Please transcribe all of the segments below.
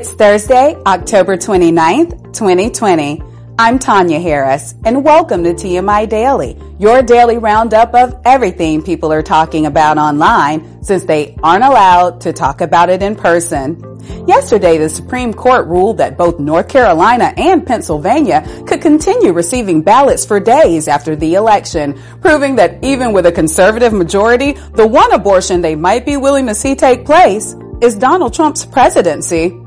It's Thursday, October 29th, 2020. I'm Tanya Harris, and welcome to TMI Daily, your daily roundup of everything people are talking about online since they aren't allowed to talk about it in person. Yesterday, the Supreme Court ruled that both North Carolina and Pennsylvania could continue receiving ballots for days after the election, proving that even with a conservative majority, the one abortion they might be willing to see take place is Donald Trump's presidency.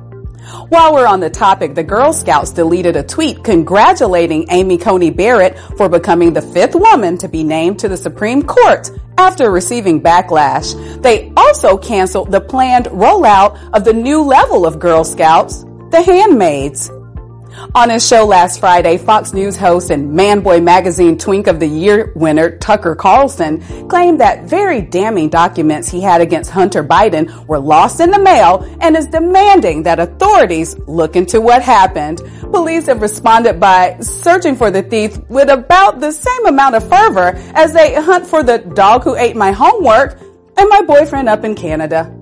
While we're on the topic, the Girl Scouts deleted a tweet congratulating Amy Coney Barrett for becoming the fifth woman to be named to the Supreme Court after receiving backlash. They also canceled the planned rollout of the new level of Girl Scouts, the Handmaids. On his show last Friday, Fox News host and Man-Boy Magazine Twink of the Year winner Tucker Carlson claimed that very damning documents he had against Hunter Biden were lost in the mail and is demanding that authorities look into what happened. Police have responded by searching for the thief with about the same amount of fervor as they hunt for the dog who ate my homework and my boyfriend up in Canada.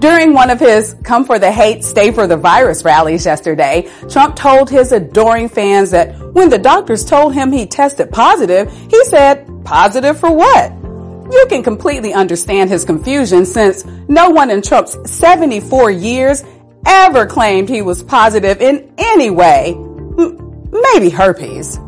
During one of his Come for the Hate, Stay for the Virus rallies yesterday, Trump told his adoring fans that when the doctors told him he tested positive, he said, "Positive for what?" You can completely understand his confusion since no one in Trump's 74 years ever claimed he was positive in any way. Maybe herpes.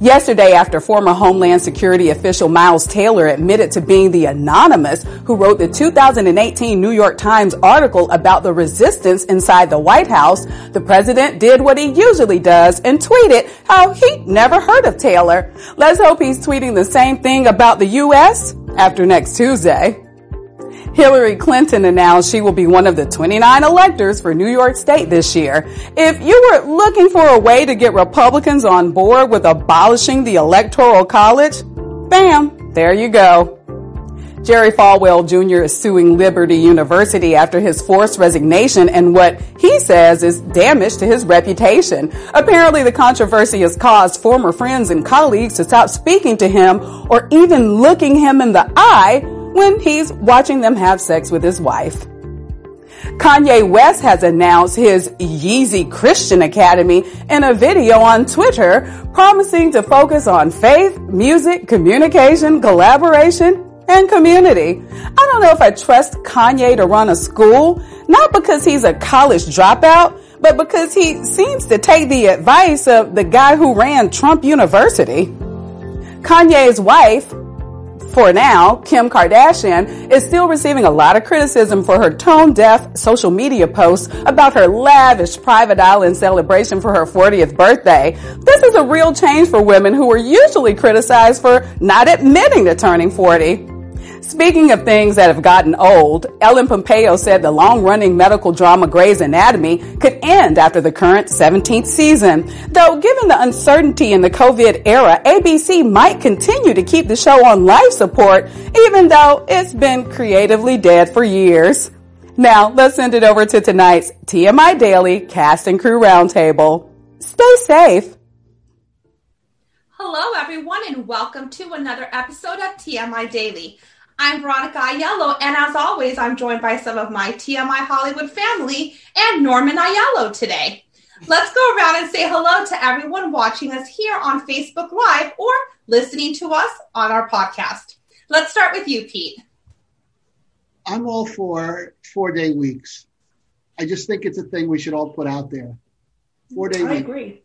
Yesterday, after former Homeland Security official Miles Taylor admitted to being the anonymous who wrote the 2018 New York Times article about the resistance inside the White House, the president did what he usually does and tweeted how he'd never heard of Taylor. Let's hope he's tweeting the same thing about the U.S. after next Tuesday. Hillary Clinton announced she will be one of the 29 electors for New York State this year. If you were looking for a way to get Republicans on board with abolishing the Electoral College, bam, there you go. Jerry Falwell Jr. is suing Liberty University after his forced resignation and what he says is damage to his reputation. Apparently, the controversy has caused former friends and colleagues to stop speaking to him or even looking him in the eye when he's watching them have sex with his wife. Kanye West has announced his Yeezy Christian Academy in a video on Twitter, promising to focus on faith, music, communication, collaboration, and community. I don't know if I trust Kanye to run a school, not because he's a college dropout, but because he seems to take the advice of the guy who ran Trump University. Kanye's wife, for now, Kim Kardashian, is still receiving a lot of criticism for her tone-deaf social media posts about her lavish private island celebration for her 40th birthday. This is a real change for women who are usually criticized for not admitting to turning 40. Speaking of things that have gotten old, Ellen Pompeo said the long-running medical drama Grey's Anatomy could end after the current 17th season. Though given the uncertainty in the COVID era, ABC might continue to keep the show on life support, even though it's been creatively dead for years. Now, let's send it over to tonight's TMI Daily Cast and Crew Roundtable. Stay safe. Hello, everyone, and welcome to another episode of TMI Daily. I'm Veronica Aiello, and as always, I'm joined by some of my TMI Hollywood family and Norman Aiello today. Let's go around and say hello to everyone watching us here on Facebook Live or listening to us on our podcast. Let's start with you, Pete. I'm all for four-day weeks. I just think it's a thing we should all put out there. Four-day week. I agree.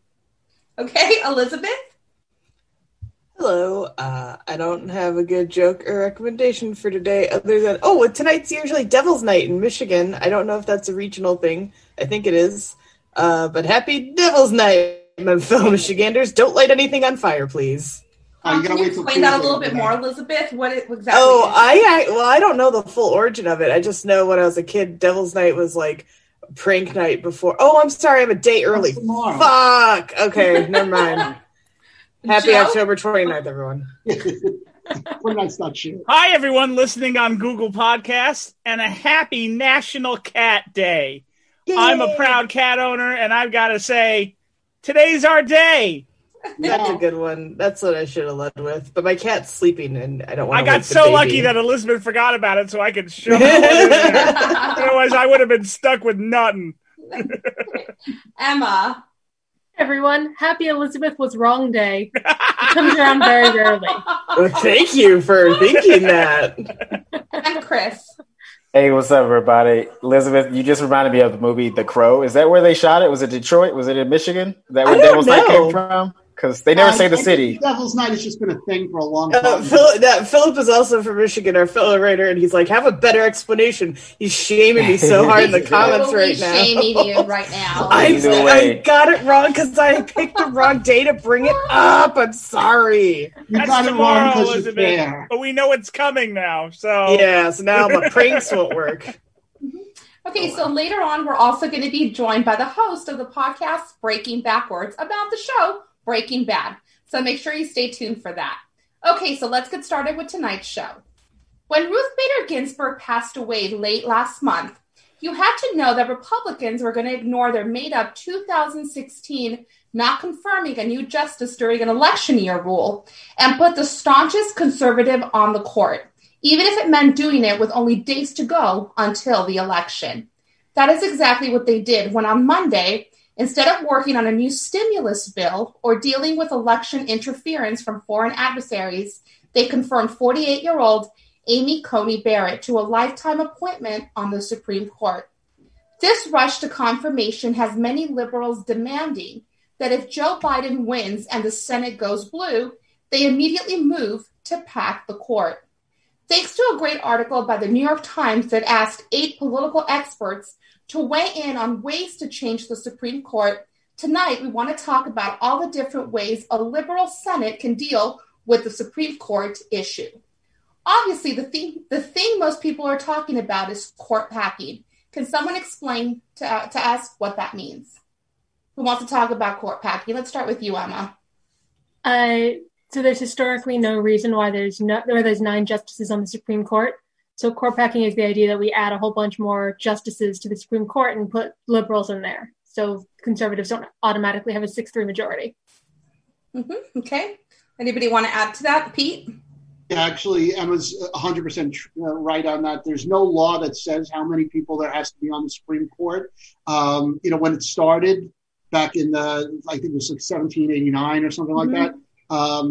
Okay, Elizabeth? Hello, I don't have a good joke or recommendation for today other than, tonight's usually Devil's Night in Michigan. I don't know if that's a regional thing. I think it is. But happy Devil's Night, my fellow Michiganders. Don't light anything on fire, please. Can you explain that a little bit more, Elizabeth? What exactly? I don't know the full origin of it. I just know when I was a kid, Devil's Night was like prank night before. Oh, I'm sorry, I'm a day early. Fuck! Okay, never mind. Happy Joe? October 29th, everyone. Hi, everyone listening on Google Podcasts, and a happy National Cat Day. Yay! I'm a proud cat owner, and I've got to say, today's our day. That's a good one. That's what I should have led with. But my cat's sleeping, and I don't want to. I got so lucky that Elizabeth forgot about it, so I could show it. Otherwise, I would have been stuck with nothing. Emma, everyone, happy Elizabeth was wrong day. It comes around very rarely. Well, thank you for thinking that. And Chris. Hey, what's up, everybody? Elizabeth, you just reminded me of the movie The Crow. Is that where they shot it? Was it Detroit? Was it in Michigan? Is that where Devil's Night came from? Because they never say the city. Devil's Night has just been a thing for a long time. Philip is also from Michigan, our fellow writer, and he's like, have a better explanation. He's shaming me so hard in the comments right now. He's shaming you right now. I got it wrong because I picked the wrong day to bring it up. I'm sorry. You got it wrong because you're there. But we know it's coming now. So now my pranks won't work. Okay, so later on, we're also going to be joined by the host of the podcast, Breaking Backwards, about the show, Breaking Bad. So make sure you stay tuned for that. Okay, so let's get started with tonight's show. When Ruth Bader Ginsburg passed away late last month, you had to know that Republicans were going to ignore their made-up 2016 not confirming a new justice during an election year rule and put the staunchest conservative on the court, even if it meant doing it with only days to go until the election. That is exactly what they did when on Monday, instead of working on a new stimulus bill or dealing with election interference from foreign adversaries, they confirmed 48-year-old Amy Coney Barrett to a lifetime appointment on the Supreme Court. This rush to confirmation has many liberals demanding that if Joe Biden wins and the Senate goes blue, they immediately move to pack the court. Thanks to a great article by the New York Times that asked 8 political experts to weigh in on ways to change the Supreme Court, tonight we want to talk about all the different ways a liberal Senate can deal with the Supreme Court issue. Obviously, the thing most people are talking about is court packing. Can someone explain to us what that means? Who wants to talk about court packing? Let's start with you, Emma. So there's historically no reason why there's 9 justices on the Supreme Court. So court packing is the idea that we add a whole bunch more justices to the Supreme Court and put liberals in there. So conservatives don't automatically have a 6-3 majority. Mm-hmm. Okay. Anybody want to add to that? Pete? Yeah, actually, Emma's 100% right on that. There's no law that says how many people there has to be on the Supreme Court. When it started back in I think it was like 1789 or something mm-hmm. like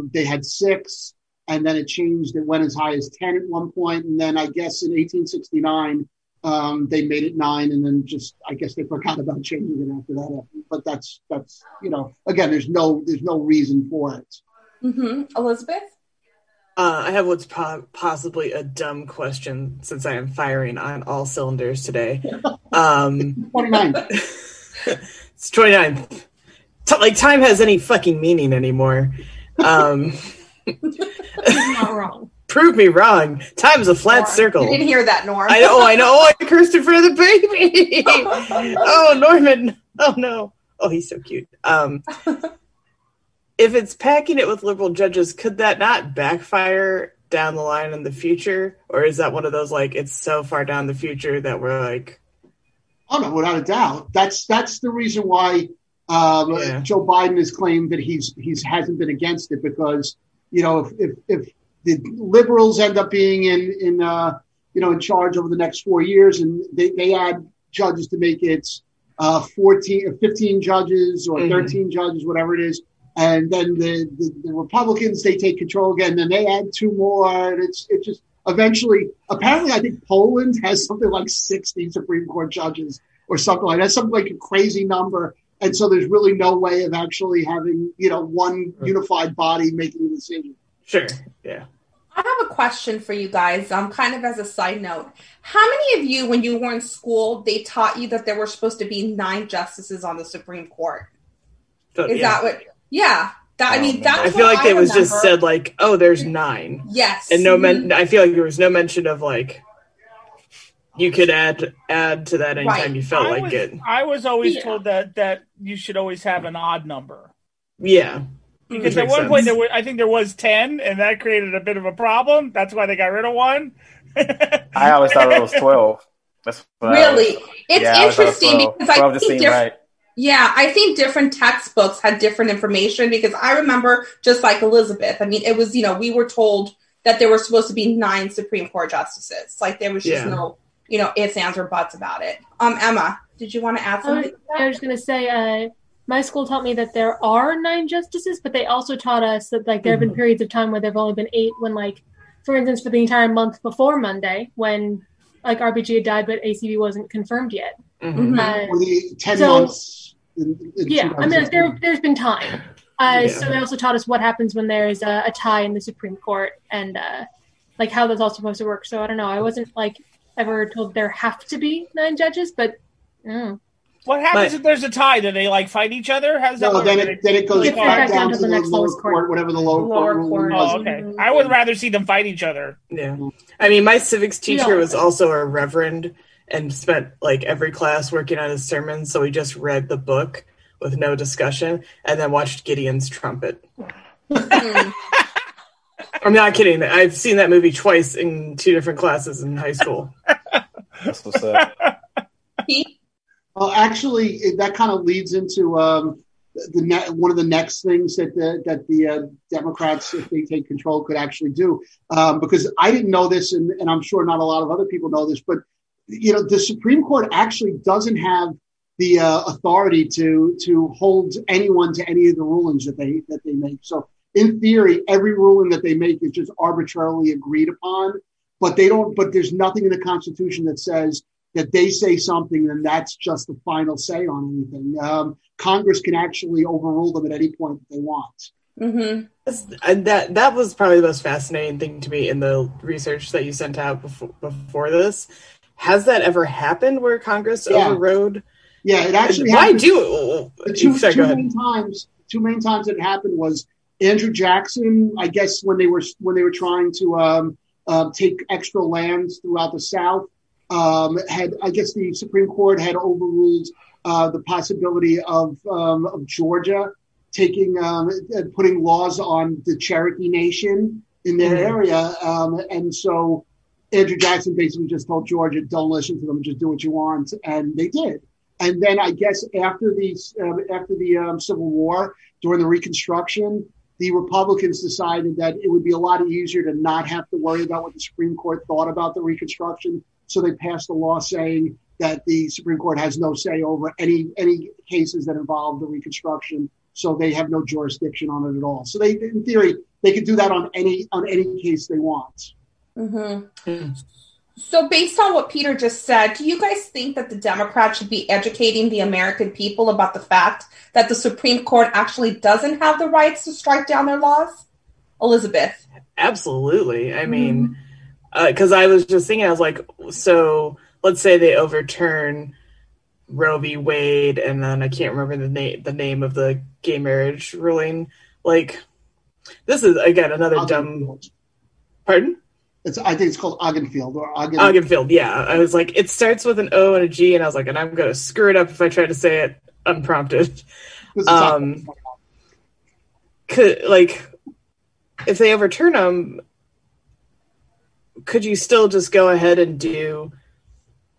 that, they had 6. And then it changed. It went as high as 10 at one point. And then I guess in 1869, they made it 9. And then I guess they forgot about changing it after that. But that's again, there's no reason for it. Mm-hmm. Elizabeth? I have what's possibly a dumb question since I am firing on all cylinders today. 29th. It's 29th. Time has any fucking meaning anymore. Not wrong. Prove me wrong. Time's a flat circle. You didn't hear that, Norm. I know. Oh, I cursed in front of the baby. Oh, Norman. Oh, no. Oh, he's so cute. If it's packing it with liberal judges, could that not backfire down the line in the future? Or is that one of those, it's so far down the future that we're like... Oh, no, without a doubt. That's the reason why Joe Biden has claimed that he hasn't been against it because... if the liberals end up being in charge over the next 4 years and they add judges to make it 14 or 15 judges or mm-hmm. 13 judges, whatever it is. And then the Republicans, they take control again. And then they add 2 more. And it just eventually, apparently, I think Poland has something like 60 Supreme Court judges or something like that. Something like a crazy number. And so there's really no way of actually having, one unified body making the decision. Sure. Yeah. I have a question for you guys, kind of as a side note. How many of you, when you were in school, they taught you that there were supposed to be 9 justices on the Supreme Court? Is that what? Yeah. I feel like it was just said there's 9. Yes. And I feel like there was no mention of you could add to that anytime you felt like it. I was always told that you should always have an odd number. Yeah. Because at one point, there was 10, and that created a bit of a problem. That's why they got rid of 1. I always thought it was 12. Really? It's interesting because I think Yeah, I think different textbooks had different information, because I remember, just like Elizabeth, I mean, it was, you know, we were told that there were supposed to be 9 Supreme Court justices. Like, there was just no, you know, ifs, ands, or buts about it. Emma, did you want to add something? I was going to say, my school taught me that there are 9 justices, but they also taught us that, like, there have been periods of time where there have only been 8 when, like, for instance, for the entire month before Monday, when, like, RBG had died, but ACB wasn't confirmed yet. Mm-hmm. Ten months. Yeah, I mean, there's been time. So they also taught us what happens when there is a tie in the Supreme Court, and like how that's all supposed to work. So I don't know. I wasn't like ever told there have to be 9 judges, but what happens if there's a tie? Do they like fight each other? How's that? No, then it goes back down to the next lowest court, whatever the lower court. Oh, okay. Mm-hmm. I would rather see them fight each other. Yeah, I mean, my civics teacher was also a reverend, and spent like every class working on his sermons, so we just read the book with no discussion, and then watched Gideon's Trumpet. I'm not kidding. I've seen that movie twice in 2 different classes in high school. That's what's up. Well, actually, that kind of leads into one of the next things that the Democrats, if they take control, could actually do. Because I didn't know this, and I'm sure not a lot of other people know this, but you know, the Supreme Court actually doesn't have the authority to hold anyone to any of the rulings that they make. So in theory, every ruling that they make is just arbitrarily agreed upon, but there's nothing in the Constitution that says that they say something and that's just the final say on anything. Congress can actually overrule them at any point that they want. Mm-hmm. And that was probably the most fascinating thing to me in the research that you sent out before this. Has that ever happened where Congress overrode? Yeah, it actually happened. Two main times it happened was Andrew Jackson, I guess, when they were trying to take extra lands throughout the South, the Supreme Court had overruled the possibility of Georgia taking putting laws on the Cherokee Nation in their area, and so Andrew Jackson basically just told Georgia, don't listen to them, just do what you want. And they did. And then I guess after the Civil War, during the Reconstruction, the Republicans decided that it would be a lot easier to not have to worry about what the Supreme Court thought about the Reconstruction. So they passed a law saying that the Supreme Court has no say over any cases that involve the Reconstruction. So they have no jurisdiction on it at all. So in theory, they could do that on any case they want. Mm-hmm. So based on what Peter just said, do you guys think that the Democrats should be educating the American people about the fact that the Supreme Court actually doesn't have the rights to strike down their laws? Elizabeth? Absolutely. I mean, because I was just thinking, I was like, so let's say they overturn Roe v. Wade, and then I can't remember the name of the gay marriage ruling. Like, this is, again, another dumb... Pardon? I think it's called Ogenfield. Ogenfield, yeah. I was like, it starts with an O and a G, and I was like, and I'm going to screw it up if I try to say it unprompted. If they overturn them, could you still just go ahead and do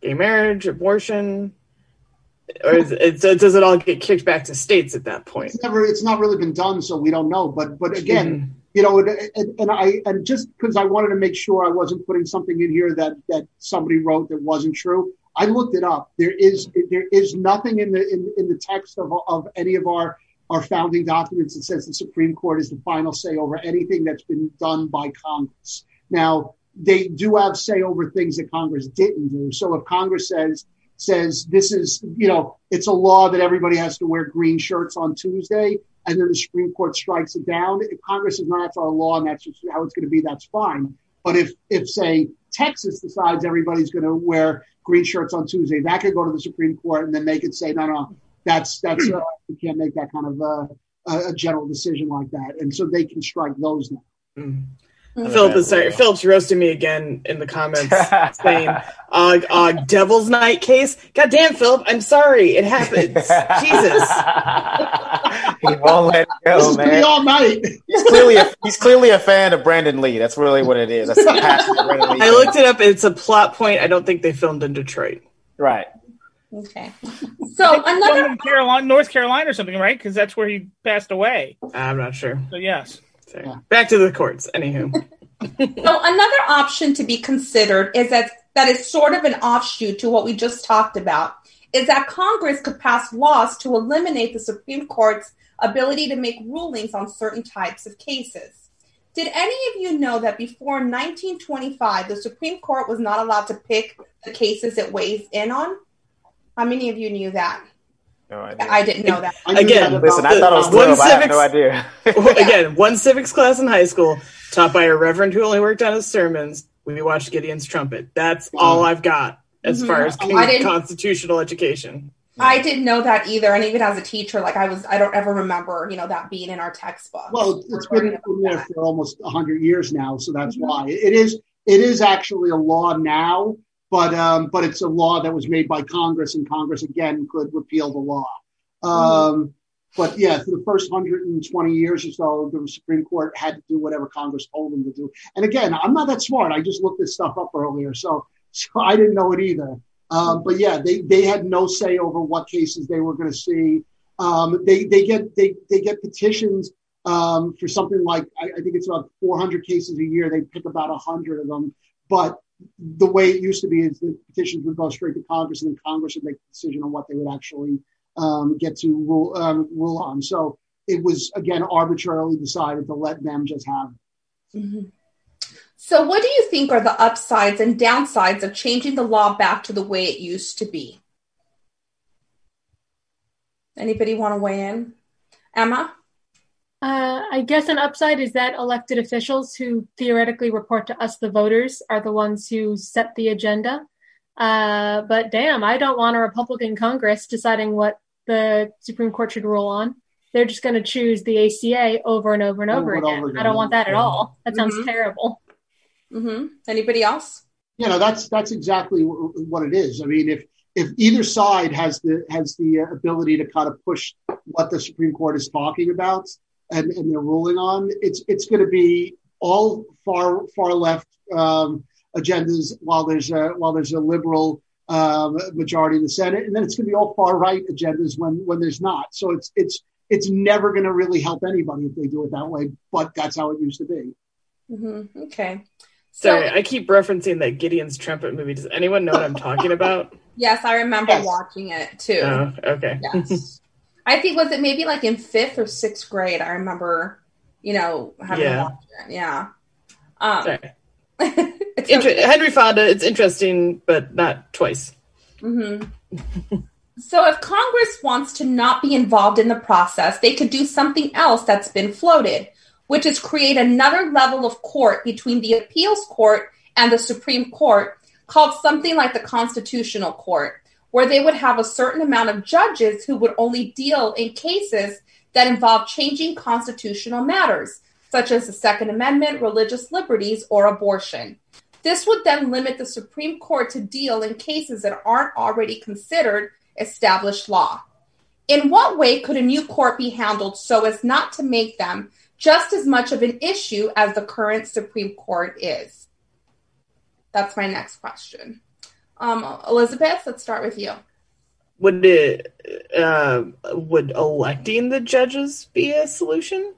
gay marriage, abortion? Or does it all get kicked back to states at that point? It's not really been done, so we don't know. But again... Mm-hmm. You know, and just because I wanted to make sure I wasn't putting something in here that somebody wrote that wasn't true, I looked it up. There is nothing in the text of any of our founding documents that says the Supreme Court is the final say over anything that's been done by Congress. Now, they do have say over things that Congress didn't do. So if Congress says this is, you know, it's a law that everybody has to wear green shirts on Tuesday, and then the Supreme Court strikes it down. If Congress says, no, that's our law and that's just how it's going to be, that's fine. But if say, Texas decides everybody's going to wear green shirts on Tuesday, that could go to the Supreme Court, and then they could say, no, that's you can't make that kind of a general decision like that. And so they can strike those now. Mm. Philip's roasted me again in the comments saying, Devil's Night case. Goddamn, Philip, I'm sorry. It happens. Jesus. He won't let it go, this man. This is all night. He's clearly a fan of Brandon Lee. That's really what it is. That's the passion of Brandon Lee. I looked it up. It's a plot point I don't think they filmed in Detroit. Right. Okay. So another North Carolina or something, right? Because that's where he passed away. I'm not sure. So yes. So, yeah. Back to the courts. Anywho. So another option to be considered is that is sort of an offshoot to what we just talked about, is that Congress could pass laws to eliminate the Supreme Court's ability to make rulings on certain types of cases. Did any of you know that before 1925, the Supreme Court was not allowed to pick the cases it weighs in on? How many of you knew that? No idea. I didn't know that. Again, listen, I thought it was 12. I have no idea. Again, one civics class in high school, taught by a reverend who only worked on his sermons. We watched Gideon's Trumpet. That's all I've got as far as constitutional education. I didn't know that either, and even as a teacher, I don't ever remember, that being in our textbook. Well, it's been there for almost 100 years now, so that's why it is actually a law now, but it's a law that was made by Congress, and Congress again could repeal the law. But yeah, for the first 120 years or so, the Supreme Court had to do whatever Congress told them to do. And again, I'm not that smart. I just looked this stuff up earlier, so I didn't know it either. But yeah, they had no say over what cases they were going to see. They get petitions for something like, I think it's about 400 cases a year. They pick about 100 of them. But the way it used to be is the petitions would go straight to Congress, and then Congress would make a decision on what they would actually get to rule on. So it was, again, arbitrarily decided to let them just have it. Mm-hmm. So what do you think are the upsides and downsides of changing the law back to the way it used to be? Anybody want to weigh in? Emma? I guess an upside is that elected officials who theoretically report to us, the voters, are the ones who set the agenda. But damn, I don't want a Republican Congress deciding what the Supreme Court should rule on. They're just going to choose the ACA over and over and over again. I don't want that at all. That sounds terrible. Mm-hmm. Anybody else? That's exactly what it is. I mean, if either side has the ability to kind of push what the Supreme Court is talking about and they're ruling on, it's going to be all far left agendas while there's a liberal majority in the Senate, and then it's going to be all far right agendas when there's not. So it's never going to really help anybody if they do it that way. But that's how it used to be. Mm-hmm. Okay. Sorry, I keep referencing that Gideon's Trumpet movie. Does anyone know what I'm talking about? Yes, I remember watching it too. Oh, okay. Yes. I think, was it maybe like in 5th or 6th grade? I remember, having watched it. Yeah. Sorry. It's okay. Henry Fonda, it's interesting, but not twice. Mm-hmm. So if Congress wants to not be involved in the process, they could do something else that's been floated, which is create another level of court between the appeals court and the Supreme Court called something like the Constitutional Court, where they would have a certain amount of judges who would only deal in cases that involve changing constitutional matters, such as the Second Amendment, religious liberties, or abortion. This would then limit the Supreme Court to deal in cases that aren't already considered established law. In what way could a new court be handled so as not to make them just as much of an issue as the current Supreme Court is? That's my next question. Elizabeth, let's start with you. Would electing the judges be a solution?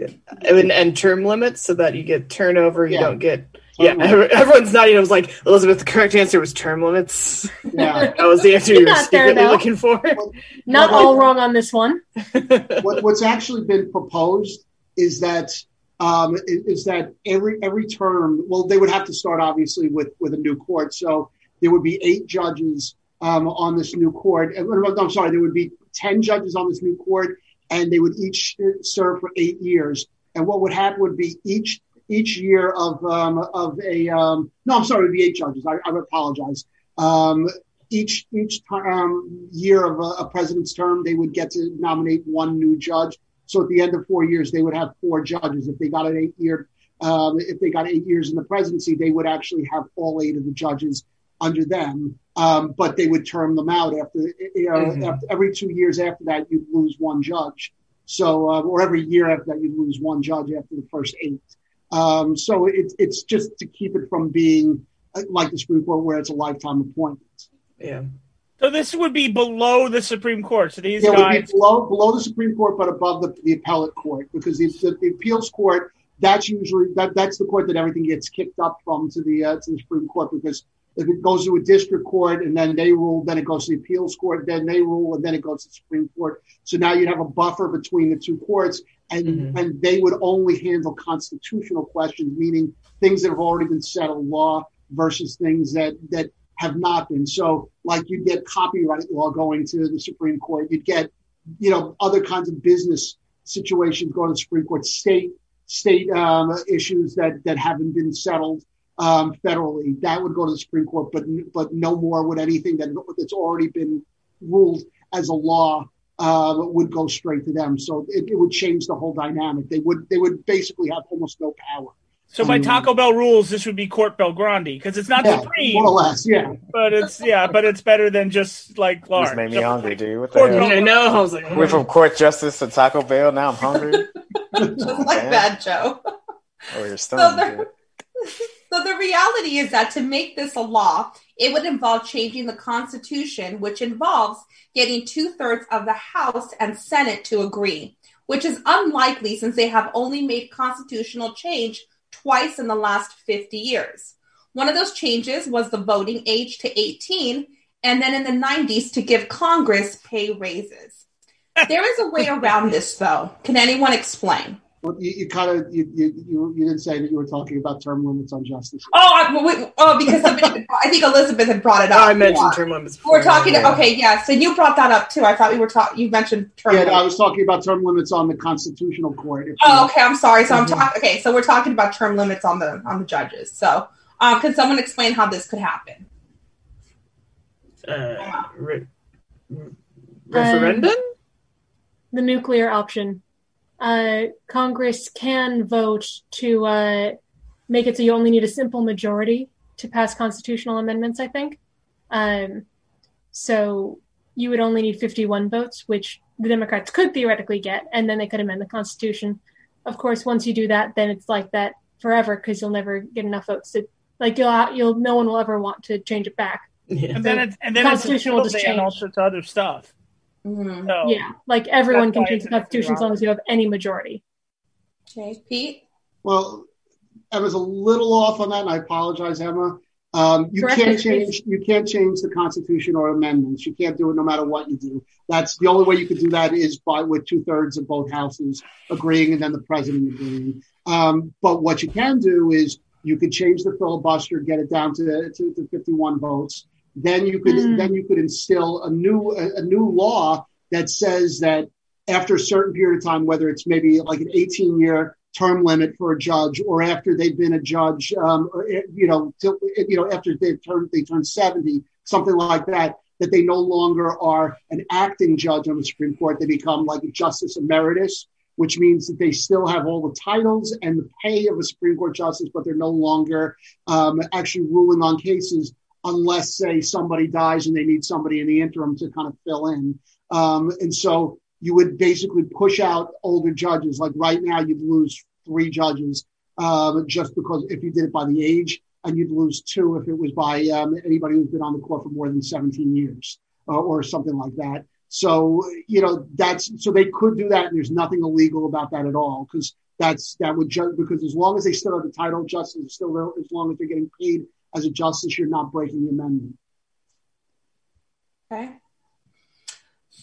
I mean, and term limits so that you get turnover, you don't get... everyone's nodding. I was like, Elizabeth, the correct answer was term limits. Yeah. That was the answer you were secretly looking for. Not all wrong on this one. What's actually been proposed is that every term, they would have to start obviously with a new court. So there would be 8 judges on this new court. I'm sorry, there would be 10 judges on this new court, and they would each serve for 8 years. And what would happen would be each year it would be 8 judges. I apologize. Each year of a president's term, they would get to nominate one new judge. So at the end of 4 years, they would have 4 judges. If they got an 8 year, if they got 8 years in the presidency, they would actually have all 8 of the judges under them. But they would term them out after every 2 years after that, you'd lose one judge. So, or every year after that, you'd lose one judge after the first 8. So it's just to keep it from being like the Supreme Court, where it's a lifetime appointment. Yeah. So this would be below the Supreme Court. So these guys would be below the Supreme Court, but above the appellate court, because the appeals court, that's usually that's the court that everything gets kicked up from to the Supreme Court, because if it goes to a district court and then they rule, then it goes to the appeals court, then they rule, and then it goes to the Supreme Court. So now you'd have a buffer between the two courts, and and they would only handle constitutional questions, meaning things that have already been settled law versus things that have not been. So like you get copyright law going to the Supreme Court, you'd get, other kinds of business situations going to the Supreme Court, state issues that haven't been settled federally, that would go to the Supreme Court, but no more would anything that's already been ruled as a law would go straight to them. So it would change the whole dynamic. They would basically have almost no power. So by Taco Bell rules, this would be Court Belgrande, because it's not Supreme, more or less, yeah. But it's better than just like large. This made me hungry, dude. What the hell? I know. I was like, we're from Court Justice to Taco Bell. Now I'm hungry. Just like that, Joe. Oh, you're stunning. So the reality is that to make this a law, it would involve changing the Constitution, which involves getting 2/3 of the House and Senate to agree, which is unlikely since they have only made constitutional change twice in the last 50 years. One of those changes was the voting age to 18, and then in the 90s to give Congress pay raises. There is a way around this, though. Can anyone explain? Well, you didn't say that you were talking about term limits on justice. Because I think Elizabeth had brought it up. I mentioned term limits before. We're talking so you brought that up too. I thought you mentioned term limits. Yeah, I was talking about term limits on the Constitutional Court. I'm sorry. So I'm talking. Okay, so we're talking about term limits on the judges. So, can someone explain how this could happen? Referendum? The nuclear option. Congress can vote to make it so you only need a simple majority to pass constitutional amendments, I think. So you would only need 51 votes, which the Democrats could theoretically get, and then they could amend the Constitution. Of course, once you do that, then it's like that forever, because you'll never get enough votes. No one will ever want to change it back. Yeah. And then Constitution will just change. And all sorts of other stuff. Mm-hmm. So, yeah, like everyone can change the Constitution as long as you have any majority. Okay, Pete? Well, I was a little off on that, and I apologize, Emma. You can't change the Constitution or amendments. You can't do it no matter what you do. That's the only way you could do that is with 2/3 of both houses agreeing and then the president agreeing. But what you can do is you could change the filibuster, get it down to 51 votes. Then you could instill a new law that says that after a certain period of time, whether it's maybe like an 18-year term limit for a judge, or after they've been a judge, after they turn 70, something like that, that they no longer are an acting judge on the Supreme Court. They become like a justice emeritus, which means that they still have all the titles and the pay of a Supreme Court justice, but they're no longer actually ruling on cases. Unless, say, somebody dies and they need somebody in the interim to kind of fill in. And so you would basically push out older judges. Like right now, you'd lose 3 judges just because if you did it by the age, and you'd lose 2 if it was by anybody who's been on the court for more than 17 years or something like that. So, so they could do that. And there's nothing illegal about that at all, because because as long as they still have the title of justice, still as long as they're getting paid as a justice, you're not breaking the amendment. Okay.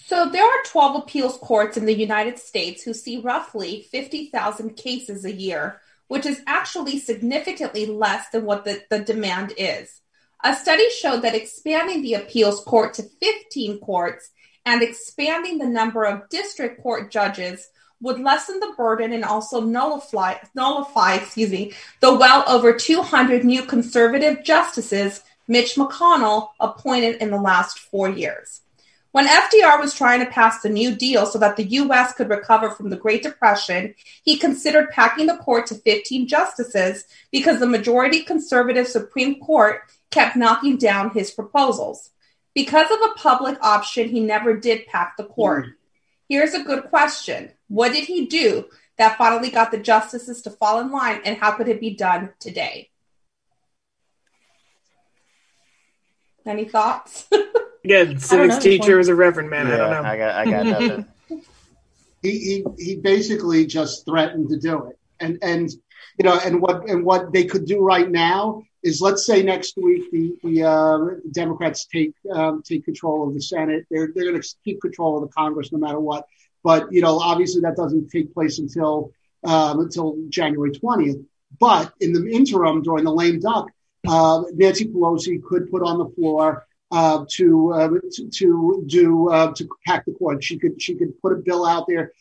So there are 12 appeals courts in the United States who see roughly 50,000 cases a year, which is actually significantly less than what the demand is. A study showed that expanding the appeals court to 15 courts and expanding the number of district court judges would lessen the burden and also nullify the well over 200 new conservative justices Mitch McConnell appointed in the last 4 years. When FDR was trying to pass the New Deal so that the U.S. could recover from the Great Depression, he considered packing the court to 15 justices because the majority conservative Supreme Court kept knocking down his proposals. Because of a public option, he never did pack the court. Here's a good question. What did he do that finally got the justices to fall in line, and how could it be done today? Any thoughts? Yeah, civics teacher was a reverend man. Yeah, I don't know. I got nothing. He basically just threatened to do it, and what they could do right now is, let's say next week the Democrats take control of the Senate. They're going to keep control of the Congress no matter what. But obviously that doesn't take place until January 20th. But in the interim, during the lame duck, Nancy Pelosi could put on the floor to pack the court. She could put a bill out there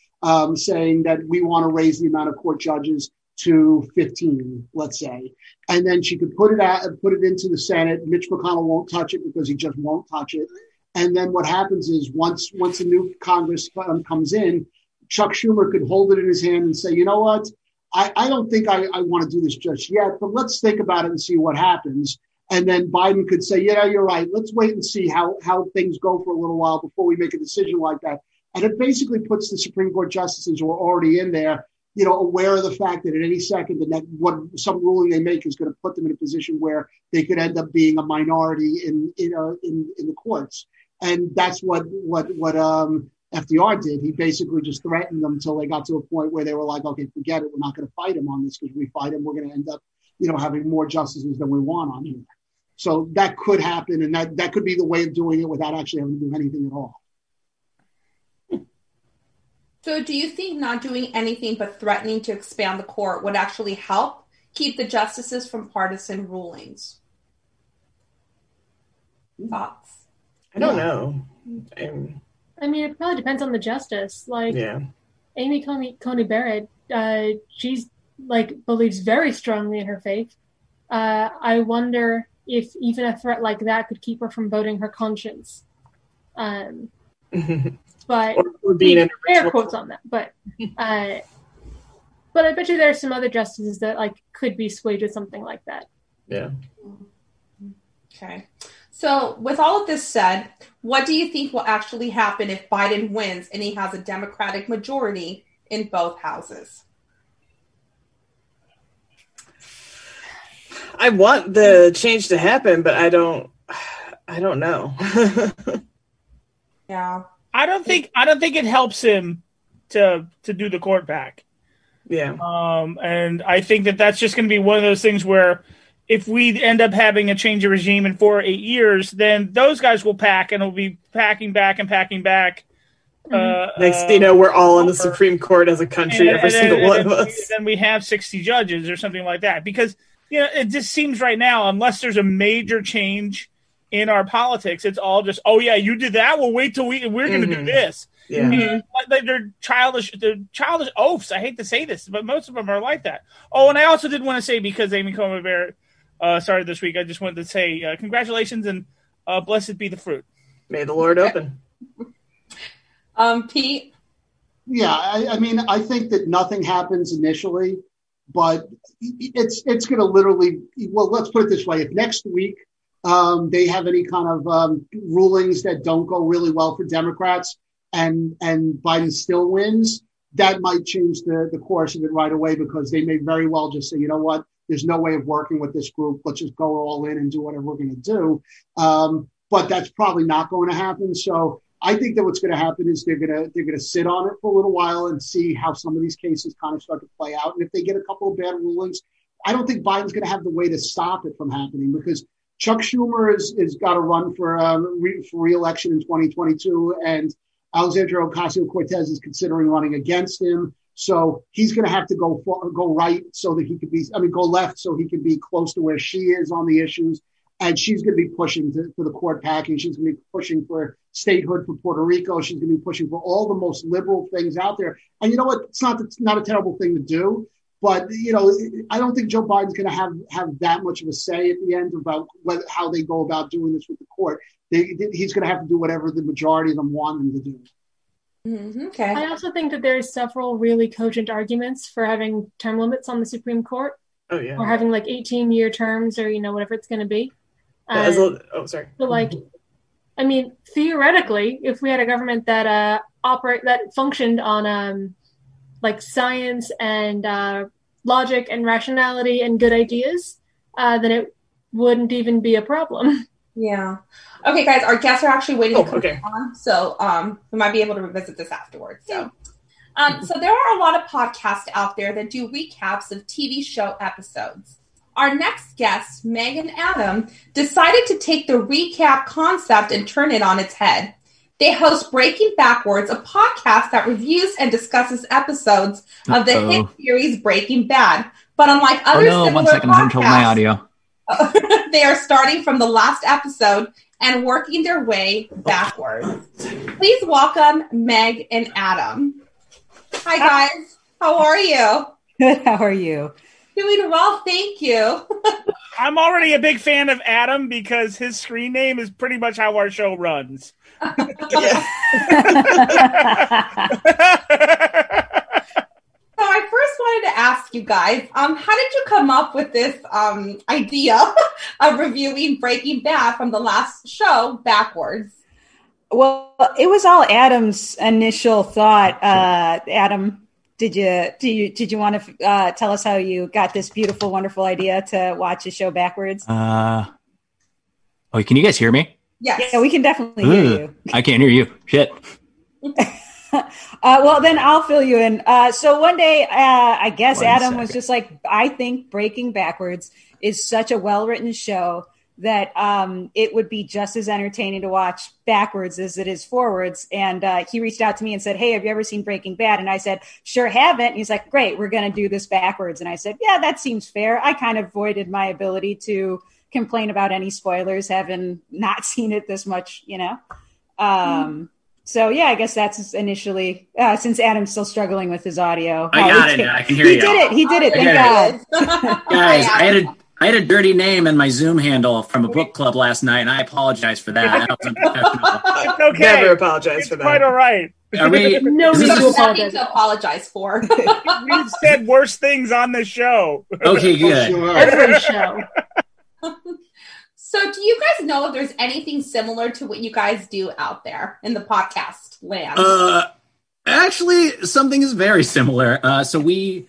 saying that we want to raise the amount of court judges to 15, let's say, and then she could put it out and put it into the Senate. Mitch McConnell won't touch it because he just won't touch it. And then what happens is once the new Congress comes in, Chuck Schumer could hold it in his hand and say, you know what, I don't think I want to do this just yet, but let's think about it and see what happens. And then Biden could say, yeah, you're right. Let's wait and see how things go for a little while before we make a decision like that. And it basically puts the Supreme Court justices who are already in there, aware of the fact that at any second, some ruling they make is going to put them in a position where they could end up being a minority in the courts. And that's what FDR did. He basically just threatened them until they got to a point where they were like, okay, forget it. We're not going to fight him on this, because if we fight him, we're going to end up, having more justices than we want on here. So that could happen, and that could be the way of doing it without actually having to do anything at all. So do you think not doing anything but threatening to expand the court would actually help keep the justices from partisan rulings? Thoughts? I don't know. I mean, it probably depends on the justice. Like, yeah. Amy Coney Barrett, she's believes very strongly in her faith. I wonder if even a threat like that could keep her from voting her conscience. But air quotes on that. But I bet you there are some other justices that could be swayed to something like that. Yeah. Okay. So with all of this said, what do you think will actually happen if Biden wins and he has a Democratic majority in both houses? I want the change to happen, but I don't know. Yeah. I don't think it helps him to do the court back. Yeah. And I think that's just going to be one of those things where if we end up having a change of regime in 4 or 8 years, then those guys will pack, and it'll be packing back. Next we're all in the Supreme Court as a country, every single one of us. Then we have 60 judges or something like that, because it just seems right now, unless there's a major change in our politics, it's all just, oh yeah, you did that. We'll wait till we're going to do this. Yeah, they're childish oafs. I hate to say this, but most of them are like that. Oh, and I also did want to say, because Amy Coney Barrett started this week, I just wanted to say congratulations and blessed be the fruit. May the Lord open. Pete. Yeah, I mean, I think that nothing happens initially, but it's going to literally. Well, let's put it this way: if next week they have any kind of rulings that don't go really well for Democrats, and Biden still wins, that might change the course of it right away, because they may very well just say, you know what, there's no way of working with this group. Let's just go all in and do whatever we're going to do. But that's probably not going to happen. So I think that what's going to happen is they're going to sit on it for a little while and see how some of these cases kind of start to play out. And if they get a couple of bad rulings, I don't think Biden's going to have the way to stop it from happening, because Chuck Schumer is got to run for re-election in 2022, and Alexandria Ocasio-Cortez is considering running against him. So he's going to have to go right so that he could be, go left so he could be close to where she is on the issues. And she's going to be pushing for the court packing. She's going to be pushing for statehood for Puerto Rico. She's going to be pushing for all the most liberal things out there. And you know what? It's not a terrible thing to do. But, I don't think Joe Biden's going to have that much of a say at the end about how they go about doing this with the court. He's going to have to do whatever the majority of them want him to do. Mm-hmm. Okay. I also think that there's several really cogent arguments for having term limits on the Supreme Court. Oh, yeah. Or having 18-year terms, or, whatever it's going to be. But theoretically, if we had a government that that functioned on science and logic and rationality and good ideas, then it wouldn't even be a problem. Yeah. Okay, guys, our guests are actually waiting to come on, so we might be able to revisit this afterwards. So. So there are a lot of podcasts out there that do recaps of TV show episodes. Our next guest, Megan and Adam, decided to take the recap concept and turn it on its head. They host Breaking Backwards, a podcast that reviews and discusses episodes of the hit series Breaking Bad. But unlike other similar podcasts, they are starting from the last episode and working their way backwards. Please welcome Meg and Adam. Hi, guys. How are you? Good. How are you? Doing well, thank you. I'm already a big fan of Adam because his screen name is pretty much how our show runs. So I first wanted to ask you guys, how did you come up with this idea of reviewing Breaking Bad from the last show backwards? Well, it was all Adam's initial thought. Adam, did you want to tell us how you got this beautiful, wonderful idea to watch a show backwards? Can you guys hear me? Yes. Yeah, we can definitely hear you. I can't hear you. Shit. Well, then I'll fill you in. So one day, I guess Adam was just like, I think Breaking Backwards is such a well-written show that it would be just as entertaining to watch backwards as it is forwards. And he reached out to me and said, hey, have you ever seen Breaking Bad? And I said, sure haven't. And he's like, great, we're going to do this backwards. And I said, yeah, that seems fair. I kind of voided my ability to complain about any spoilers, having not seen it this much, you know? So yeah, I guess that's initially, since Adam's still struggling with his audio. I got it now. I can hear you. He did it. Thank God. Guys, I had a dirty name in my Zoom handle from a book club last night, and I apologize for that. I was unprofessional. It's okay. Never apologize for that. Quite all right. Nothing to apologize for. We've said worse things on this show. Okay, good. Sure. Every show. So do you guys know if there's anything similar to what you guys do out there in the podcast land? Actually, something is very similar. So we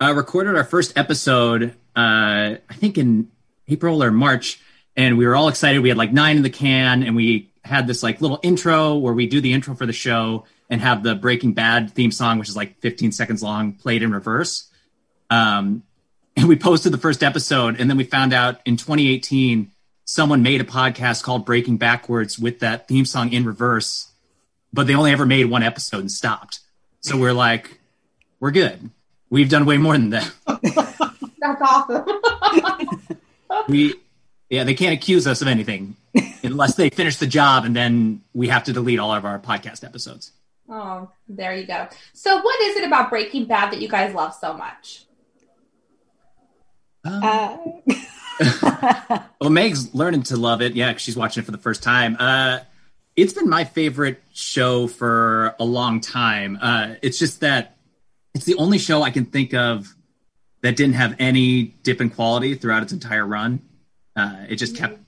recorded our first episode, I think in April or March, and we were all excited. We had like 9 in the can, and we had this like little intro where we do the intro for the show and have the Breaking Bad theme song, which is like 15 seconds long, played in reverse. And we posted the first episode, and then we found out in 2018, someone made a podcast called Breaking Backwards with that theme song in reverse, but they only ever made one episode and stopped. So we're like, we're good. We've done way more than that. That's awesome. They can't accuse us of anything unless they finish the job, and then we have to delete all of our podcast episodes. Oh, there you go. So what is it about Breaking Bad that you guys love so much? Well, Meg's learning to love it. Yeah, 'cause she's watching it for the first time. It's been my favorite show for a long time. It's just that it's the only show I can think of that didn't have any dip in quality throughout its entire run. It just kept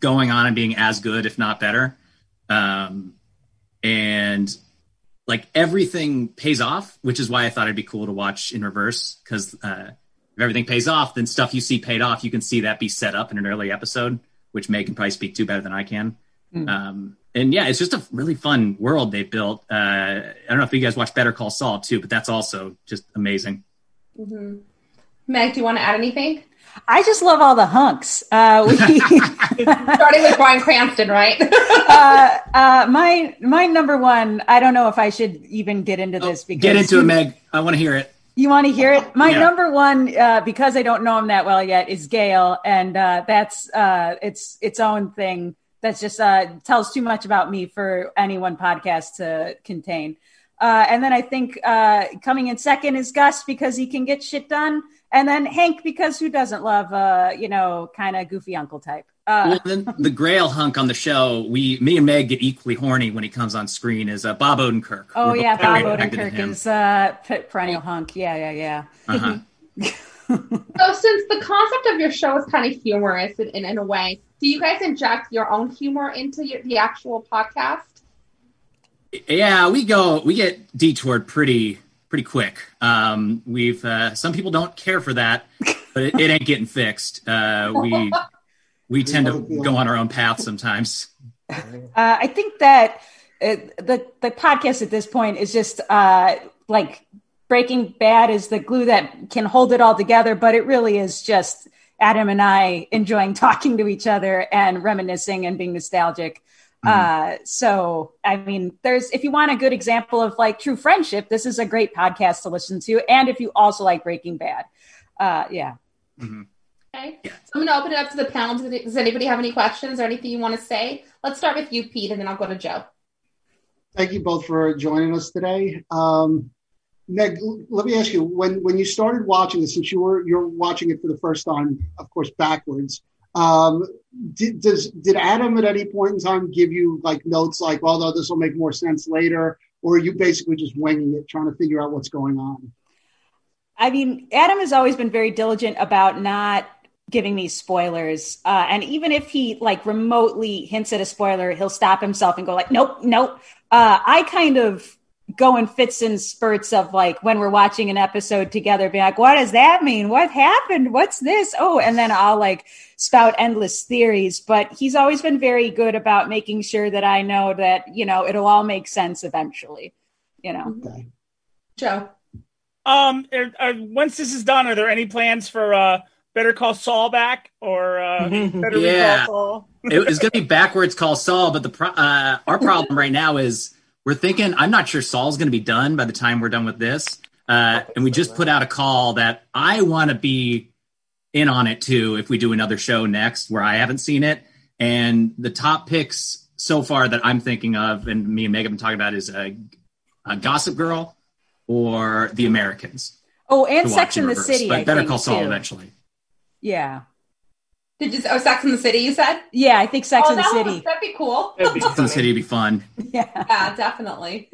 going on and being as good, if not better. And like everything pays off, which is why I thought it'd be cool to watch in reverse, because if everything pays off, then stuff you see paid off, you can see that be set up in an early episode, which Meg can probably speak to better than I can. And yeah, it's just a really fun world they built. I don't know if you guys watch Better Call Saul too, but that's also just amazing. Mm-hmm. Meg, do you want to add anything? I just love all the hunks. Starting with Bryan Cranston, right? My number one, I don't know if I should even get into this. Because get into it, Meg. I want to hear it. You want to hear it? My number one, because I don't know him that well yet, is Gale. And that's its own thing. That's just tells too much about me for any one podcast to contain. And then I think coming in second is Gus, because he can get shit done. And then Hank, because who doesn't love, kind of goofy uncle type? Well, then the Grail hunk on the show, me and Meg get equally horny when he comes on screen, is Bob Odenkirk. Oh, Bob Odenkirk is perennial hunk. Yeah. Uh-huh. So since the concept of your show is kind of humorous in a way, do you guys inject your own humor into the actual podcast? Yeah, we get detoured pretty quick. Some people don't care for that, but it ain't getting fixed. We... We tend to go on our own path sometimes. I think that the podcast at this point is just like Breaking Bad is the glue that can hold it all together, but it really is just Adam and I enjoying talking to each other and reminiscing and being nostalgic. So, I mean, if you want a good example of like true friendship, this is a great podcast to listen to. And if you also like Breaking Bad, yeah. Mm-hmm. Okay. Yeah. So I'm going to open it up to the panel. Does anybody have any questions or anything you want to say? Let's start with you, Pete, and then I'll go to Joe. Thank you both for joining us today. Meg, let me ask you, when you started watching this, since you're watching it for the first time, of course, backwards, did Adam at any point in time give you like notes like, well, no, this will make more sense later, or are you basically just winging it, trying to figure out what's going on? I mean, Adam has always been very diligent about not giving me spoilers. And even if he like remotely hints at a spoiler, he'll stop himself and go like, nope. I kind of go in fits and spurts of like when we're watching an episode together, being like, what does that mean? What happened? What's this? Oh, and then I'll like spout endless theories, but he's always been very good about making sure that I know that, you know, it'll all make sense eventually, you know. Okay. Joe. Once this is done, are there any plans for Better Call Saul back or Better Recall Saul? It's going to be backwards Call Saul, but our problem right now is we're thinking, I'm not sure Saul's going to be done by the time we're done with this. And we just put out a call that I want to be in on it too if we do another show next where I haven't seen it. And the top picks so far that I'm thinking of, and me and Megan have been talking about, is a Gossip Girl or The Americans. Oh, and Sex in the City. But Better Call Saul eventually. Yeah. Sex in the City, you said? Yeah, I think Sex in the City. That'd be cool. Sex in the City would be fun. Yeah, definitely.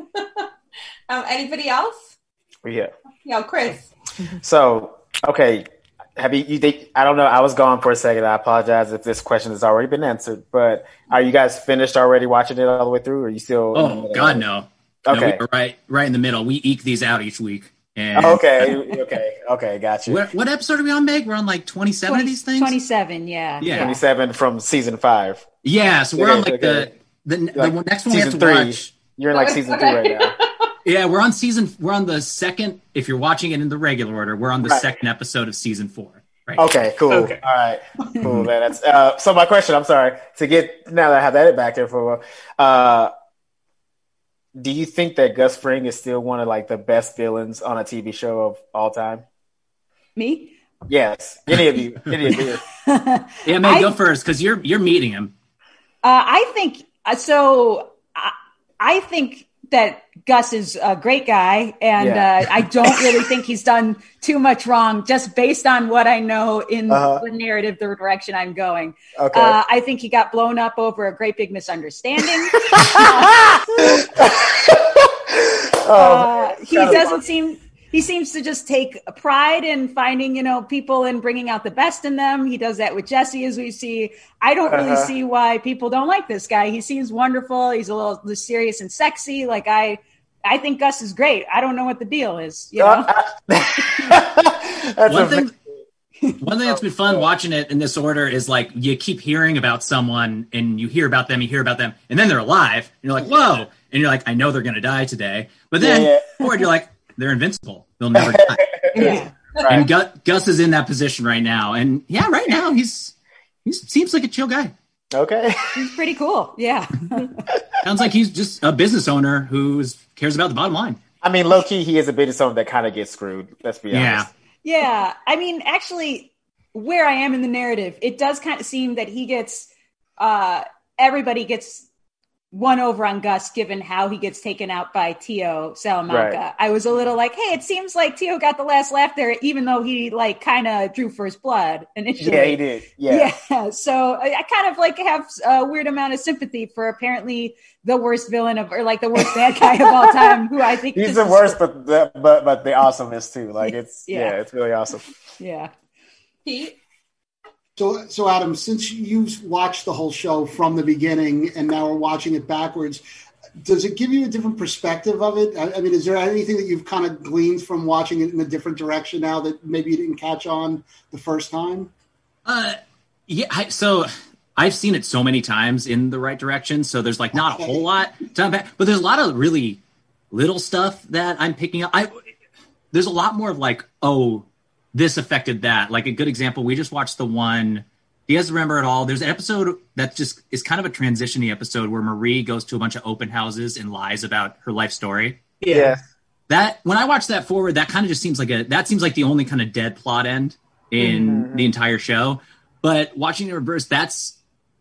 Anybody else? Yeah. Yeah, Chris. So, okay. Have you think, I don't know. I was gone for a second. I apologize if this question has already been answered, but are you guys finished already watching it all the way through? Or are you still? Oh, God, no. Okay. No, we were right in the middle. We eke these out each week. And, okay, gotcha. What episode are we on, Meg? We're on like 27 of these things? 27, yeah. 27 from season 5. Yeah, so we're on like the next one we have to watch. You're in like season 3 right now. Yeah, we're on the second, if you're watching it in the regular order, we're on the second episode of season 4. Right. Okay, cool. Okay. All right. Cool, man. That's, so my question, I'm sorry, now that I have that back there for a while, do you think that Gus Fring is still one of like the best villains on a TV show of all time? Me? Yes. Any of you. Yeah, man, go first because you're meeting him. I think that Gus is a great guy, and I don't really think he's done too much wrong just based on what I know in the narrative, the direction I'm going. Okay. I think he got blown up over a great big misunderstanding. He seems to just take pride in finding, you know, people and bringing out the best in them. He does that with Jesse, as we see. I don't really see why people don't like this guy. He seems wonderful. He's a little serious and sexy. Like I think Gus is great. I don't know what the deal is. You know? One thing that's been fun watching it in this order is like you keep hearing about someone and you hear about them, and then they're alive. And you're like, whoa. And you're like, I know they're going to die today. But then forward, you're like, they're invincible. They'll never die. Yeah. Right. And Gus is in that position right now. And yeah, right now he seems like a chill guy. Okay. He's pretty cool. Yeah. Sounds like he's just a business owner who cares about the bottom line. I mean, low key, he is a business owner that kind of gets screwed. Let's be honest. Yeah. I mean, actually where I am in the narrative, it does kind of seem that he gets, everybody gets one over on Gus, given how he gets taken out by Tio Salamanca. Right. I was a little like, hey, it seems like Tio got the last laugh there, even though he like kind of drew first blood initially. Yeah, he did. Yeah. So I kind of like have a weird amount of sympathy for apparently the worst villain the worst bad guy of all time, who I think he's the worst, but the awesomest too. Like it's it's really awesome. Yeah. Pete. So Adam, since you've watched the whole show from the beginning and now we're watching it backwards, does it give you a different perspective of it? I mean, is there anything that you've kind of gleaned from watching it in a different direction now that maybe you didn't catch on the first time? Yeah. So I've seen it so many times in the right direction. So there's like not a whole lot to unpack, but there's a lot of really little stuff that I'm picking up. There's a lot more of like, oh, this affected that. Like a good example, we just watched the one, do you guys remember at all? There's an episode that just is kind of a transition-y episode where Marie goes to a bunch of open houses and lies about her life story. Yeah. That, when I watch that forward, that kind of just seems like that seems like the only kind of dead plot end in the entire show. But watching it in reverse,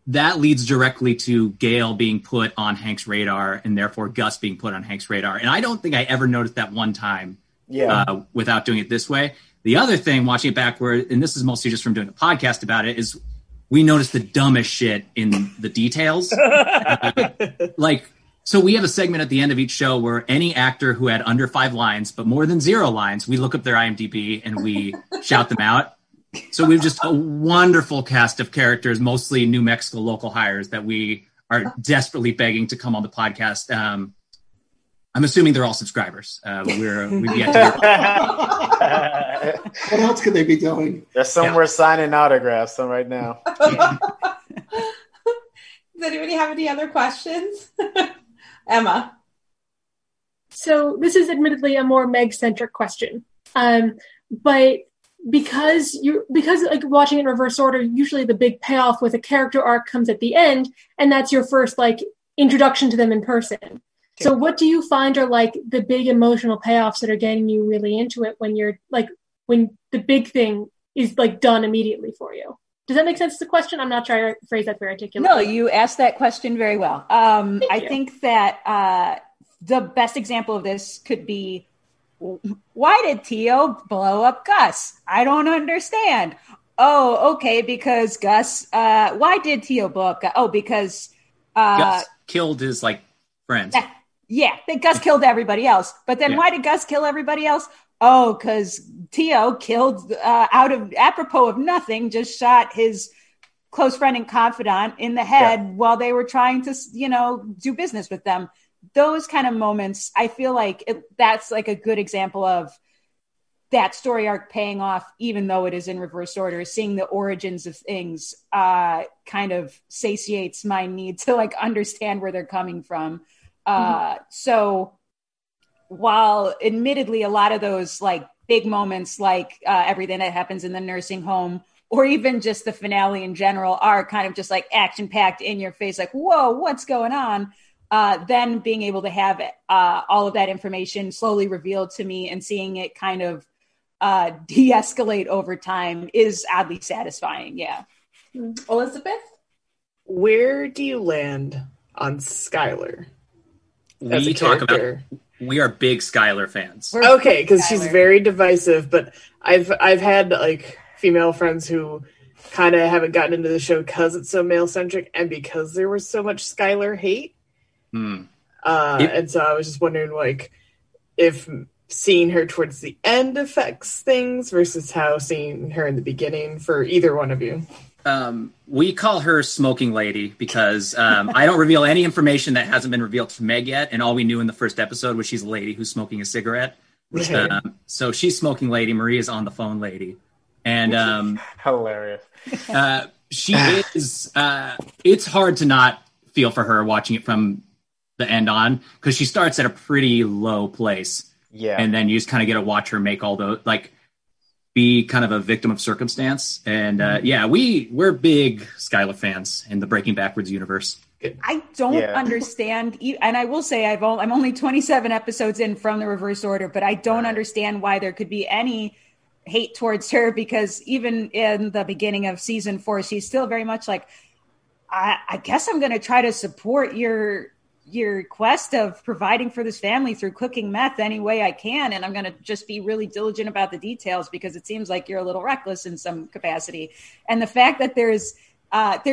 that leads directly to Gail being put on Hank's radar and therefore Gus being put on Hank's radar. And I don't think I ever noticed that one time without doing it this way. The other thing, watching it backward, and this is mostly just from doing a podcast about it, is we noticed the dumbest shit in the details. So we have a segment at the end of each show where any actor who had under 5 lines, but more than 0 lines, we look up their IMDb and we shout them out. So we've just a wonderful cast of characters, mostly New Mexico local hires that we are desperately begging to come on the podcast. I'm assuming they're all subscribers. We've yet to. What else could they be doing? They're somewhere signing autographs right now. Does anybody have any other questions? Emma. So this is admittedly a more Meg-centric question, but because like watching in reverse order, usually the big payoff with a character arc comes at the end, and that's your first introduction to them in person. So what do you find are the big emotional payoffs that are getting you really into it when you're when the big thing is done immediately for you? Does that make sense? The question? I'm not sure I phrased that very articulately. No, you asked that question very well. I think that the best example of this could be, why did Tio blow up Gus? I don't understand. Oh, okay, because Gus. Why did Tio blow up Gus? Oh, because Gus killed his friends. Yeah, Gus killed everybody else. But then why did Gus kill everybody else? Oh, because Tio killed apropos of nothing, just shot his close friend and confidant in the head while they were trying to, do business with them. Those kind of moments, I feel that's a good example of that story arc paying off, even though it is in reverse order. Seeing the origins of things kind of satiates my need to understand where they're coming from. So while admittedly a lot of those big moments, everything that happens in the nursing home or even just the finale in general are kind of just action packed in your face, whoa, what's going on? Then being able to have all of that information slowly revealed to me and seeing it kind of de-escalate over time is oddly satisfying. Yeah. Elizabeth? Where do you land on Skylar? We are big Skylar fans. Okay, because she's very divisive, but I've had female friends who kind of haven't gotten into the show because it's so male centric and because there was so much Skylar hate. And so I was just wondering if seeing her towards the end affects things versus how seeing her in the beginning for either one of you. We call her Smoking Lady because I don't reveal any information that hasn't been revealed to Meg yet. And all we knew in the first episode was she's a lady who's smoking a cigarette. Right. So she's Smoking Lady. Maria's on the phone lady. And hilarious. She is, it's hard to not feel for her watching it from the end on because she starts at a pretty low place. Yeah. And then you just kind of get to watch her make all those, be kind of a victim of circumstance. And we're big Skylar fans in the Breaking Backwards universe. I don't understand. And I will say I'm only 27 episodes in from the reverse order, but I don't understand why there could be any hate towards her because even in the beginning of season 4, she's still very much I guess I'm going to try to support your quest of providing for this family through cooking meth any way I can. And I'm going to just be really diligent about the details because it seems like you're a little reckless in some capacity. And the fact that there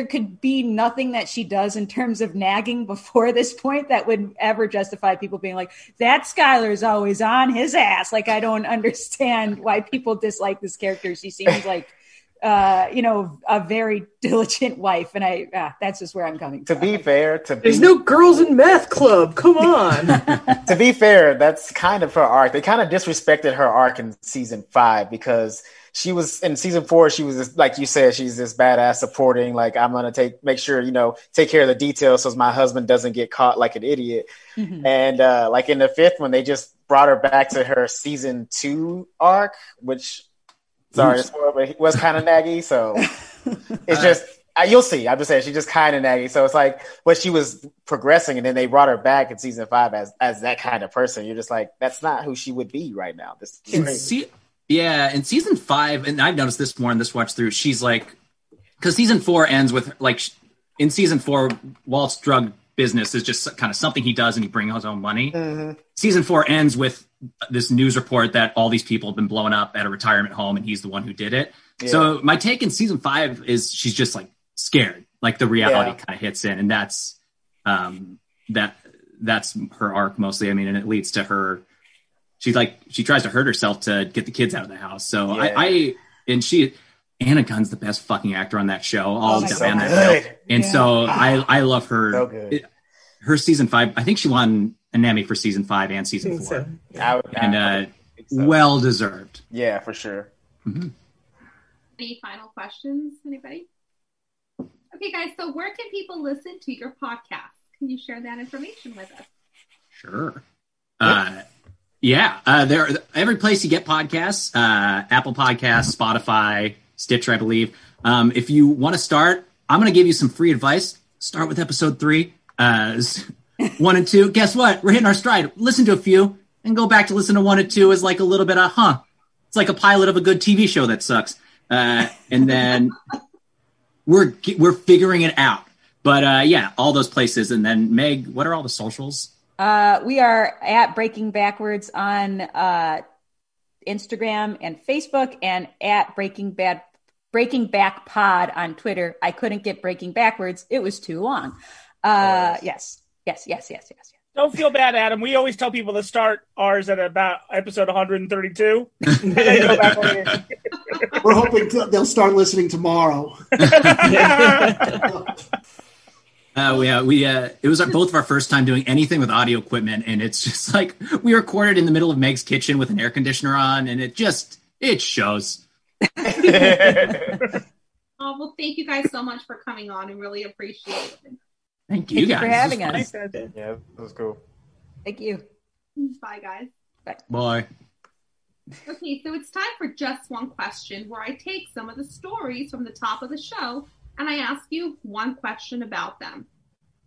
could be nothing that she does in terms of nagging before this point that would ever justify people being that Skylar's always on his ass. I don't understand why people dislike this character. She seems a very diligent wife, and I that's just where I'm coming from. There's no girls in meth club, come on. To be fair, that's kind of her arc. They kind of disrespected her arc in season 5 because she was in season 4. She was this, like you said, she's this badass supporting, like, I'm going to make sure, you know, take care of the details so my husband doesn't get caught like an idiot. Mm-hmm. And like in the 5th one, they just brought her back to her season 2 arc, which, sorry, but it was kind of naggy. So it's just, you'll see. I'm just saying, she's just kind of naggy. So it's like, but she was progressing, and then they brought her back in season 5 as that kind of person. You're just like, that's not who she would be right now. This is crazy. Yeah, in season 5, and I've noticed this more in this watch through, she's like, because season 4 ends with, like, in season 4, Walt's drug business is just kind of something he does and he brings his own money. Mm-hmm. Season 4 ends with this news report that all these people have been blown up at a retirement home and he's the one who did it. Yeah. So my take in season 5 is she's just, like, scared. Like, the reality kind of hits in, and that's her arc mostly. I mean, and it leads to her... She tries to hurt herself to get the kids out of the house. So yeah. Anna Gunn's the best fucking actor on that show. I love her. So good. Her season 5, I think she won an Emmy for season 5 and season 4. Well deserved. Yeah, for sure. Mm-hmm. Any final questions, anybody? Okay, guys. So where can people listen to your podcast? Can you share that information with us? Sure. Yeah, every place you get podcasts, Apple Podcasts, Spotify, Stitcher, I believe. If you want to start, I'm going to give you some free advice. Start with episode 3, 1 and 2. Guess what? We're hitting our stride. Listen to a few and go back to listen to 1 and 2 is like a little bit of, it's like a pilot of a good TV show that sucks. And then we're figuring it out. But yeah, all those places. And then Meg, what are all the socials? We are at Breaking Backwards on Instagram and Facebook, and at Breaking Back Pod on Twitter. I couldn't get Breaking Backwards; it was too long. Yes. Don't feel bad, Adam. We always tell people to start ours at about episode 132. We're hoping they'll start listening tomorrow. It was both of our first time doing anything with audio equipment, and it's just like we recorded in the middle of Meg's kitchen with an air conditioner on, and it shows. Well, thank you guys so much for coming on, and really appreciate it. Thank you guys for having us. Fun. Yeah, that was cool. Thank you. Bye, guys. Bye. Okay, so it's time for Just One Question, where I take some of the stories from the top of the show and I ask you one question about them.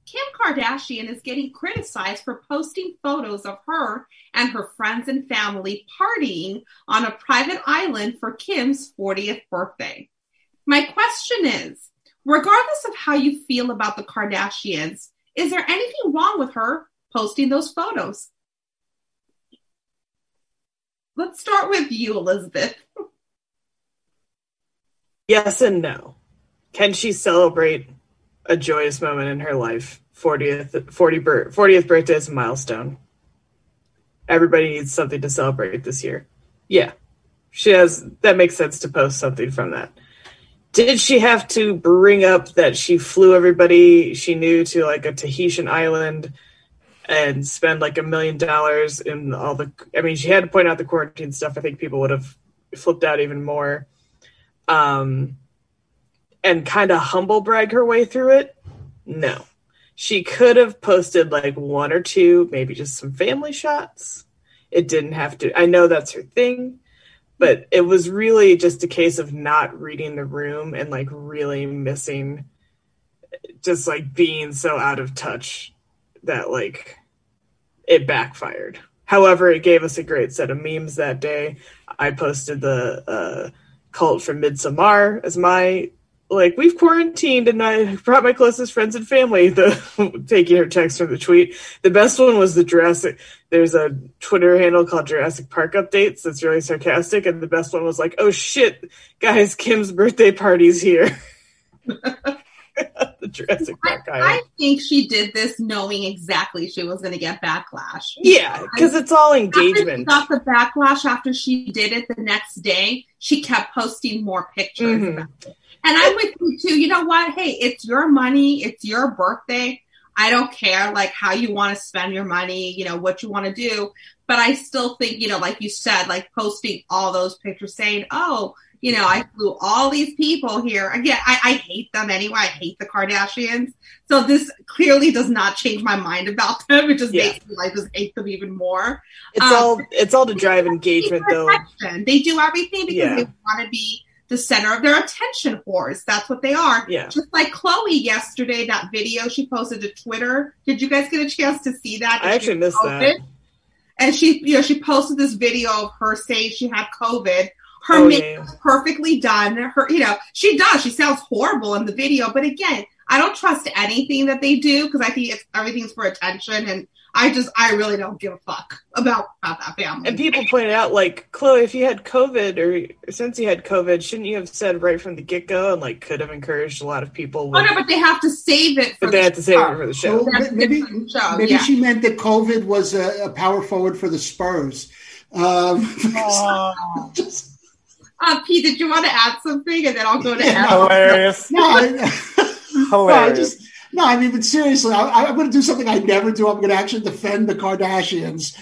Kim Kardashian is getting criticized for posting photos of her and her friends and family partying on a private island for Kim's 40th birthday. My question is, regardless of how you feel about the Kardashians, is there anything wrong with her posting those photos? Let's start with you, Elizabeth. Yes and no. Can she celebrate a joyous moment in her life? 40th birthday is a milestone. Everybody needs something to celebrate this year. Yeah, she has. That makes sense to post something from that. Did she have to bring up that she flew everybody she knew to like a Tahitian island and spend like $1 million in all the? I mean, she had to point out the quarantine stuff. I think people would have flipped out even more. And kind of humble brag her way through it? No. She could have posted like 1 or 2, maybe just some family shots. It didn't have to. I know that's her thing, but it was really just a case of not reading the room and like really missing, just like being so out of touch that like it backfired. However, it gave us a great set of memes that day. I posted the cult from Midsommar as my... like, we've quarantined, and I brought my closest friends and family. Taking her text from the tweet. The best one was the Jurassic. There's a Twitter handle called Jurassic Park Updates that's really sarcastic, and the best one was like, "Oh shit, guys, Kim's birthday party's here." The Jurassic Park. I think she did this knowing exactly she was going to get backlash. Yeah, because it's all engagement. Got the backlash after she did it the next day. She kept posting more pictures about it. And I'm with you, too. You know what? Hey, it's your money. It's your birthday. I don't care, like, how you want to spend your money, you know, what you want to do. But I still think, you know, like you said, like, posting all those pictures saying, oh, You know, I flew all these people here. Again, I hate them anyway. I hate the Kardashians. So this clearly does not change my mind about them. It just makes me like just hate them even more. It's all to drive engagement, though. They do everything because they want to be the center of their attention whores. That's what they are. Yeah. Just like Chloe yesterday, that video she posted to Twitter. Did you guys get a chance to see that? I actually missed that. And she posted this video of her saying she had COVID. Her makeup was perfectly done. Her, she does. She sounds horrible in the video. But again, I don't trust anything that they do because I think everything's for attention. And I really don't give a fuck about that family. And people pointed out, like, Chloe, if you had COVID or since you had COVID, shouldn't you have said right from the get-go and, like, could have encouraged a lot of people? Like, oh, no, but they have to save it for the show. But they have to save it for the show. Maybe she meant that COVID was a power forward for the Spurs. Pete, did you want to add something? And then I'll go to Adam. Hilarious. But seriously, I'm going to do something I never do. I'm going to actually defend the Kardashians.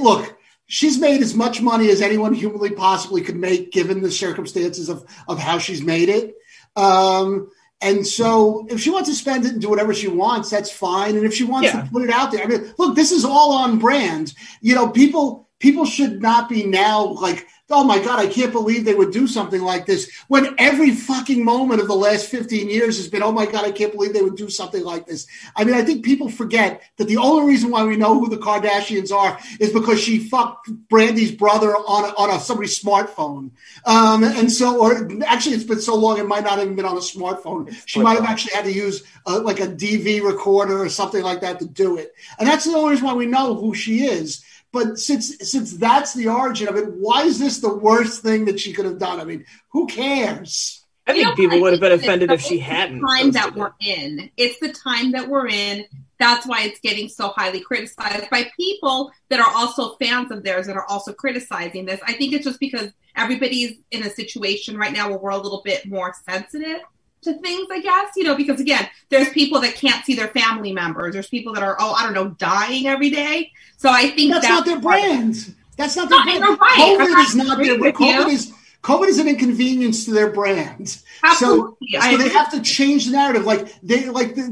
Look, she's made as much money as anyone humanly possibly could make, given the circumstances of how she's made it. And so if she wants to spend it and do whatever she wants, that's fine. And if she wants to put it out there, I mean, look, this is all on brand. You know, people should not be now like, oh, my God, I can't believe they would do something like this, when every fucking moment of the last 15 years has been, oh, my God, I can't believe they would do something like this. I mean, I think people forget that the only reason why we know who the Kardashians are is because she fucked Brandy's brother on somebody's smartphone. It's been so long it might not even been on a smartphone. She might have actually had to use a DV recorder or something like that to do it. And that's the only reason why we know who she is. But since that's the origin of it, why is this the worst thing that she could have done? I mean, who cares? I think people would have been offended if she hadn't. It's the time that we're in. That's why it's getting so highly criticized by people that are also fans of theirs that are also criticizing this. I think it's just because everybody's in a situation right now where we're a little bit more sensitive to things, I guess, because again, there's people that can't see their family members. There's people that are, dying every day. So I think that's not their brand. That's not their brand. Right. COVID is not their brand. COVID is an inconvenience to their brand. Absolutely. So they have to change the narrative.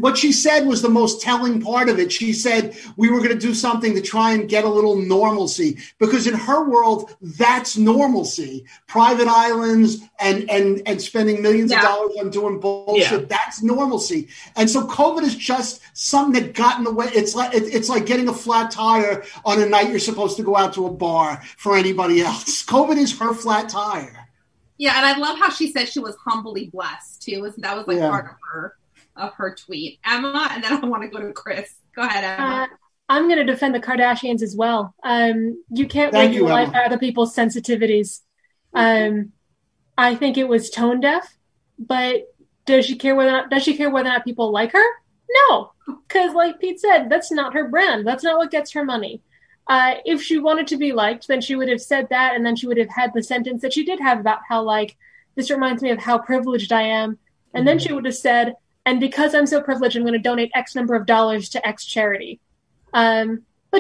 What she said was the most telling part of it. She said we were going to do something to try and get a little normalcy, because in her world, that's normalcy. Private islands and spending millions of dollars on doing bullshit. Yeah. That's normalcy. And so COVID is just something that got in the way. It's like getting a flat tire on a night you're supposed to go out to a bar for anybody else. COVID is her flat tire. Yeah, and I love how she said she was humbly blessed, too. That was, part of her tweet. Emma, and then I want to go to Chris. Go ahead, Emma. I'm going to defend the Kardashians as well. You can't live your life out of people's sensitivities. I think it was tone deaf, but does she care whether or not people like her? No, because like Pete said, that's not her brand. That's not what gets her money. If she wanted to be liked, then she would have said that, and then she would have had the sentence that she did have about how, like, this reminds me of how privileged I am. And then she would have said, and because I'm so privileged, I'm going to donate X number of dollars to X charity. But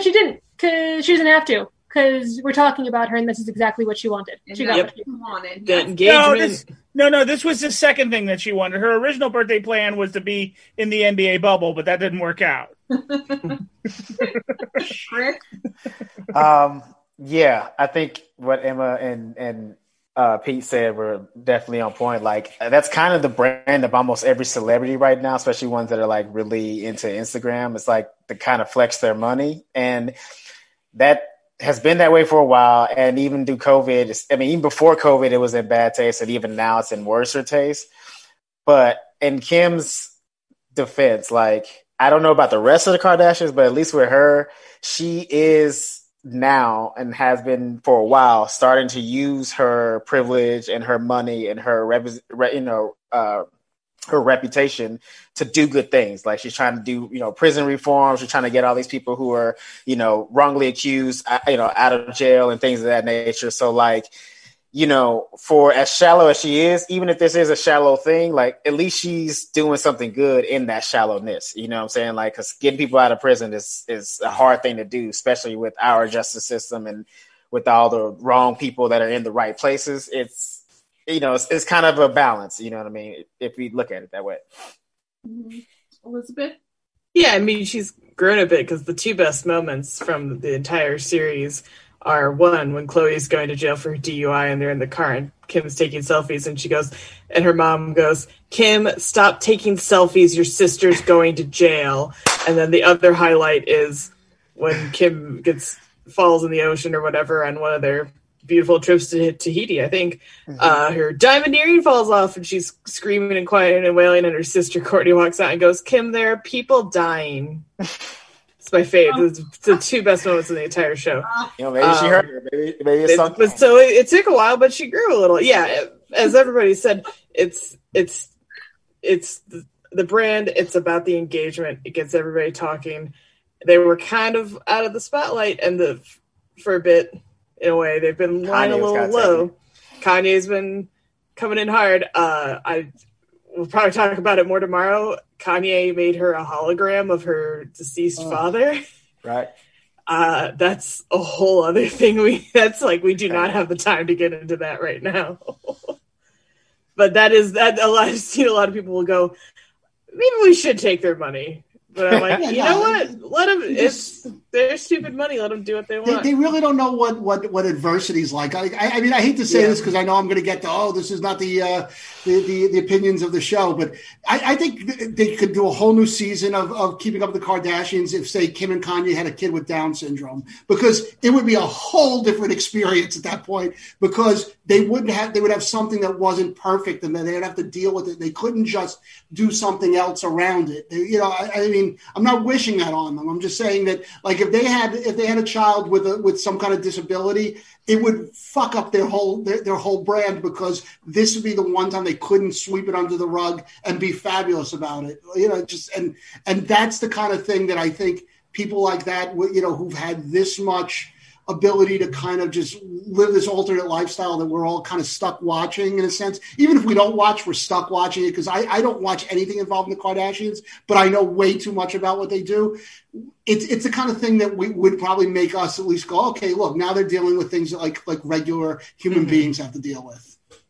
she didn't, because she doesn't have to, because we're talking about her, and this is exactly what she wanted. She got what she wanted. That engagement. This was the second thing that she wanted. Her original birthday plan was to be in the NBA bubble, but that didn't work out. I think what Emma and Pete said were definitely on point. Like, that's kind of the brand of almost every celebrity right now, especially ones that are like really into Instagram. It's like to kind of flex their money, and that has been that way for a while. And even through COVID, even before COVID, it was in bad taste, and even now it's in worser taste. But in Kim's defense, like, I don't know about the rest of the Kardashians, but at least with her, she is now and has been for a while starting to use her privilege and her money and her reputation to do good things. Like, she's trying to do, prison reforms. She's trying to get all these people who are, wrongly accused, out of jail and things of that nature. So, like, for as shallow as she is, even if this is a shallow thing, like, at least she's doing something good in that shallowness. You know what I'm saying? Like, because getting people out of prison is a hard thing to do, especially with our justice system and with all the wrong people that are in the right places. It's, you know, it's kind of a balance, you know what I mean, if we look at it that way. Mm-hmm. Elizabeth? Yeah, I mean, she's grown a bit because the two best moments from the entire series are, one, when Chloe's going to jail for DUI and they're in the car and Kim's taking selfies and she goes, and her mom goes, "Kim, stop taking selfies. Your sister's going to jail." And then the other highlight is when Kim falls in the ocean or whatever on one of their beautiful trips to Tahiti, I think. Mm-hmm. Her diamond earring falls off and she's screaming and crying and wailing, and her sister Courtney walks out and goes, "Kim, there are people dying." It's my favorite. It's the two best moments in the entire show. You know, maybe she heard her. Maybe it's something. So it took a while, but she grew a little. Yeah, as everybody said, it's the brand. It's about the engagement. It gets everybody talking. They were kind of out of the spotlight for a bit. In a way, they've been lying a little low. Kanye's been coming in hard. I will probably talk about it more tomorrow. Kanye made her a hologram of her deceased father. Right. That's a whole other thing. We do not have the time to get into that right now. But I've seen a lot of people will go, maybe we should take their money. But I'm like, what? Let them. It's their stupid money. Let them do what they want. They really don't know what adversity is like. I mean, I hate to say this because I know I'm going to get to, this is not the opinions of the show, but I think they could do a whole new season of Keeping Up with the Kardashians if, say, Kim and Kanye had a kid with Down syndrome, because it would be a whole different experience at that point, because they would have something that wasn't perfect, and then they would have to deal with it. They couldn't just do something else around it. I'm not wishing that on them. I'm just saying that, like, if they had a child with some kind of disability, it would fuck up their whole brand, because this would be the one time they couldn't sweep it under the rug and be fabulous about it. You know, just and that's the kind of thing that I think people like that, you know, who've had this much ability to kind of just live this alternate lifestyle that we're all kind of stuck watching, in a sense. Even if we don't watch, we're stuck watching it, because I don't watch anything involving the Kardashians, but I know way too much about what they do. It's the kind of thing that we would probably make us at least go, okay, look, now they're dealing with things that like regular human beings have to deal with.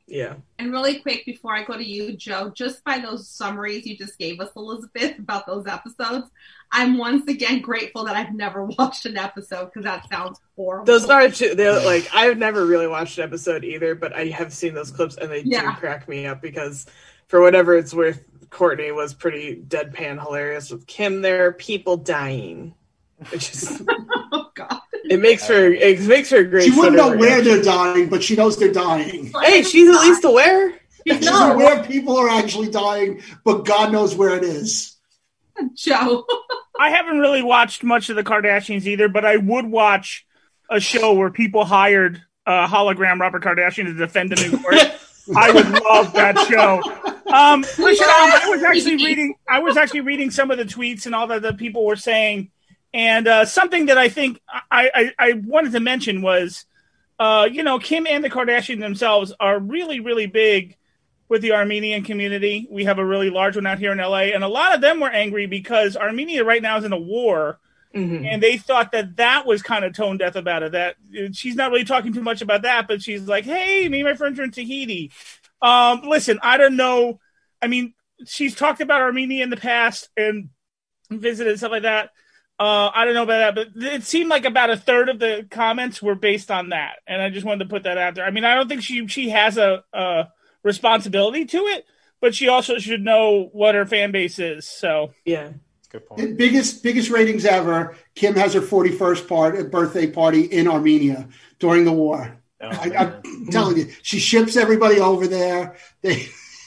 Yeah. And really quick, before I go to you, Joe, just by those summaries you just gave us, Elizabeth, about those episodes, I'm once again grateful that I've never watched an episode, because that sounds horrible. Those are two. They're like, I've never really watched an episode either, but I have seen those clips, and they do crack me up, because for whatever it's worth, Courtney was pretty deadpan hilarious with, "Kim, there are people dying," which is oh god. It makes her a great. She wouldn't know where they're dying, but she knows they're dying. Hey, she's at least aware. She's aware people are actually dying, but God knows where it is. Joe. I haven't really watched much of the Kardashians either, but I would watch a show where people hired hologram Robert Kardashian to defend him in court. I would love that show. I was actually reading some of the tweets and all that the people were saying, and something that I think I wanted to mention was, you know, Kim and the Kardashians themselves are really, really big with the Armenian community. We have a really large one out here in LA, and a lot of them were angry because Armenia right now is in a war, and they thought that was kind of tone deaf about it. That she's not really talking too much about that, but she's like, "Hey, me and my friends are in Tahiti." Listen, I don't know. I mean, she's talked about Armenia in the past and visited and stuff like that. I don't know about that, but it seemed like about a third of the comments were based on that, and I just wanted to put that out there. I mean, I don't think she has a responsibility to it, but she also should know what her fan base is. So yeah, good point. The biggest ratings ever. Kim has her 41st birthday party in Armenia during the war. Oh, I'm telling you, she ships everybody over there.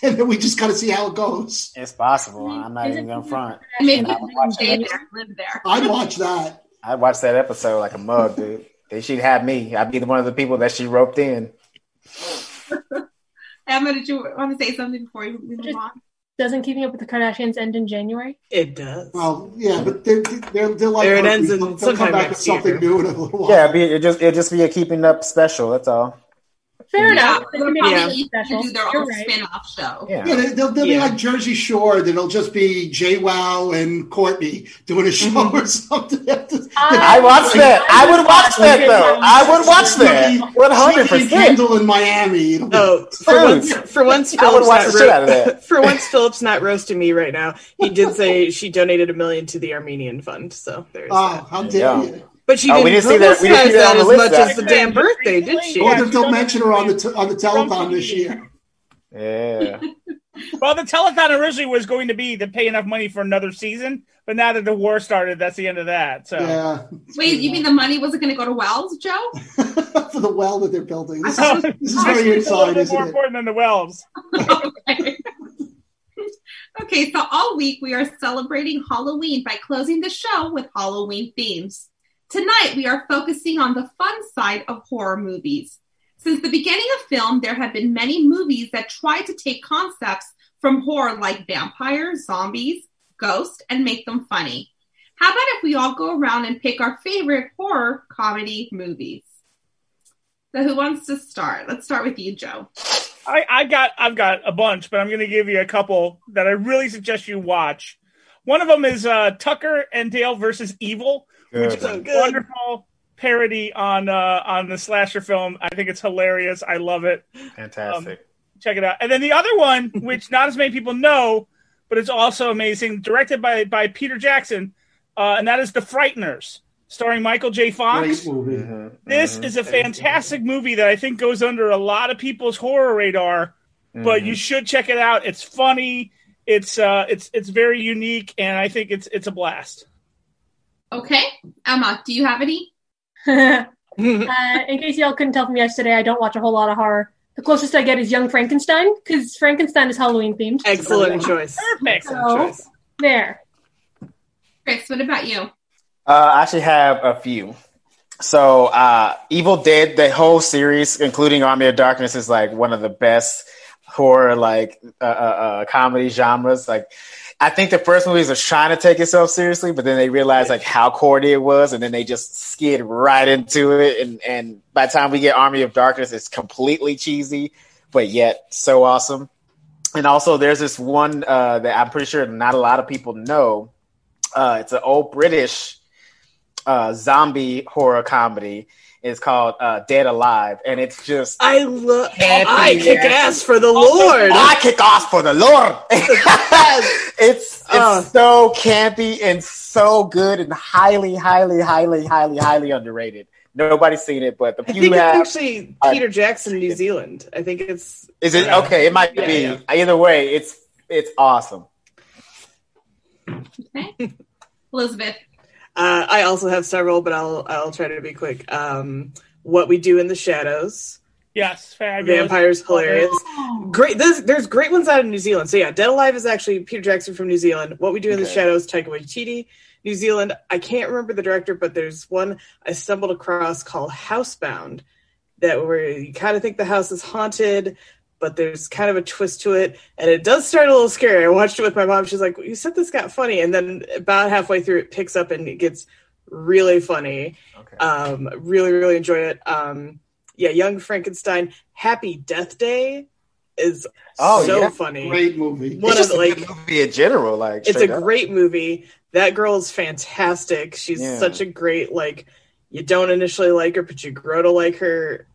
And then we just got to see how it goes. It's possible. I'm not even going to front. I'd watch that. I'd watch that episode like a mug, dude. She'd have me. I'd be one of the people that she roped in. Emma, did you want to say something before you move on? Doesn't Keeping Up with the Kardashians end in January? It does. Well, yeah, but they're like there it ends in sometime come back with something new in a little while. Yeah, it'd just be a Keeping Up special. That's all. Fair enough. Yeah. They'll do their own spin-off show. They'll be like Jersey Shore. It'll just be JWoww and Courtney doing a show or something. I watched that. I would watch that, though. I would watch that. 100%. Kendall in Miami. Oh, for once, I would watch the shit out of that. For once, Philip's not roasting me right now. He did say she donated $1 million to the Armenian fund. So there's that. How dare you? But she didn't publicize that as much as the damn birthday, did she? Well, they'll mention her on the telethon this year. Yeah. Well, the telethon originally was going to be to pay enough money for another season, but now that the war started, that's the end of that. So. Yeah. Wait, you mean the money wasn't going to go to wells, Joe? For the well that they're building. This is very inside, isn't it? More important than the wells. Okay. Okay, so all week we are celebrating Halloween by closing the show with Halloween themes. Tonight, we are focusing on the fun side of horror movies. Since the beginning of film, there have been many movies that try to take concepts from horror like vampires, zombies, ghosts, and make them funny. How about if we all go around and pick our favorite horror comedy movies? So who wants to start? Let's start with you, Joe. I've got a bunch, but I'm going to give you a couple that I really suggest you watch. One of them is Tucker and Dale versus Evil. Good. Which is a wonderful parody on the slasher film. I think it's hilarious. I love it. Fantastic. Check it out. And then the other one, which not as many people know, but it's also amazing, directed by Peter Jackson, and that is The Frighteners, starring Michael J. Fox. Great movie. This is a fantastic movie that I think goes under a lot of people's horror radar, but you should check it out. It's funny. It's very unique, and I think it's a blast. Okay. Emma, do you have any? In case y'all couldn't tell from yesterday, I don't watch a whole lot of horror. The closest I get is Young Frankenstein, because Frankenstein is Halloween-themed. Excellent choice. Perfect. So, there. Chris, what about you? I actually have a few. So, Evil Dead, the whole series, including Army of Darkness, is like one of the best horror comedy genres. Like, I think the first movie was trying to take itself seriously, but then they realized like how corny it was, and then they just skid right into it. And by the time we get Army of Darkness, it's completely cheesy, but yet so awesome. And also, there's this one that I'm pretty sure not a lot of people know. It's an old British zombie horror comedy. It's called Dead Alive, and it's just... I kick ass for the Lord! I kick ass for the Lord! It's so campy and so good and highly, highly, highly, highly, highly underrated. Nobody's seen it, but the few have... it's actually Peter Jackson, New Zealand. I think it's... Is it? Yeah. Okay, it might be. Yeah. Either way, it's awesome. Okay. Elizabeth. I also have several, but I'll try to be quick. What We Do in the Shadows. Yes, fabulous. Vampires, hilarious. Oh. Great. There's great ones out of New Zealand. So yeah, Dead Alive is actually Peter Jackson from New Zealand. What We Do in the Shadows, Taika Waititi, New Zealand. I can't remember the director, but there's one I stumbled across called Housebound, that where you kind of think the house is haunted, but there's kind of a twist to it, and it does start a little scary. I watched it with my mom. She's like, "You said this got funny," and then about halfway through, it picks up and it gets really funny. Okay. Really, really enjoy it. Young Frankenstein, Happy Death Day is funny. Great movie. One it's of like a movie in general, like it's a great movie. That girl is fantastic. She's such a great you don't initially like her, but you grow to like her.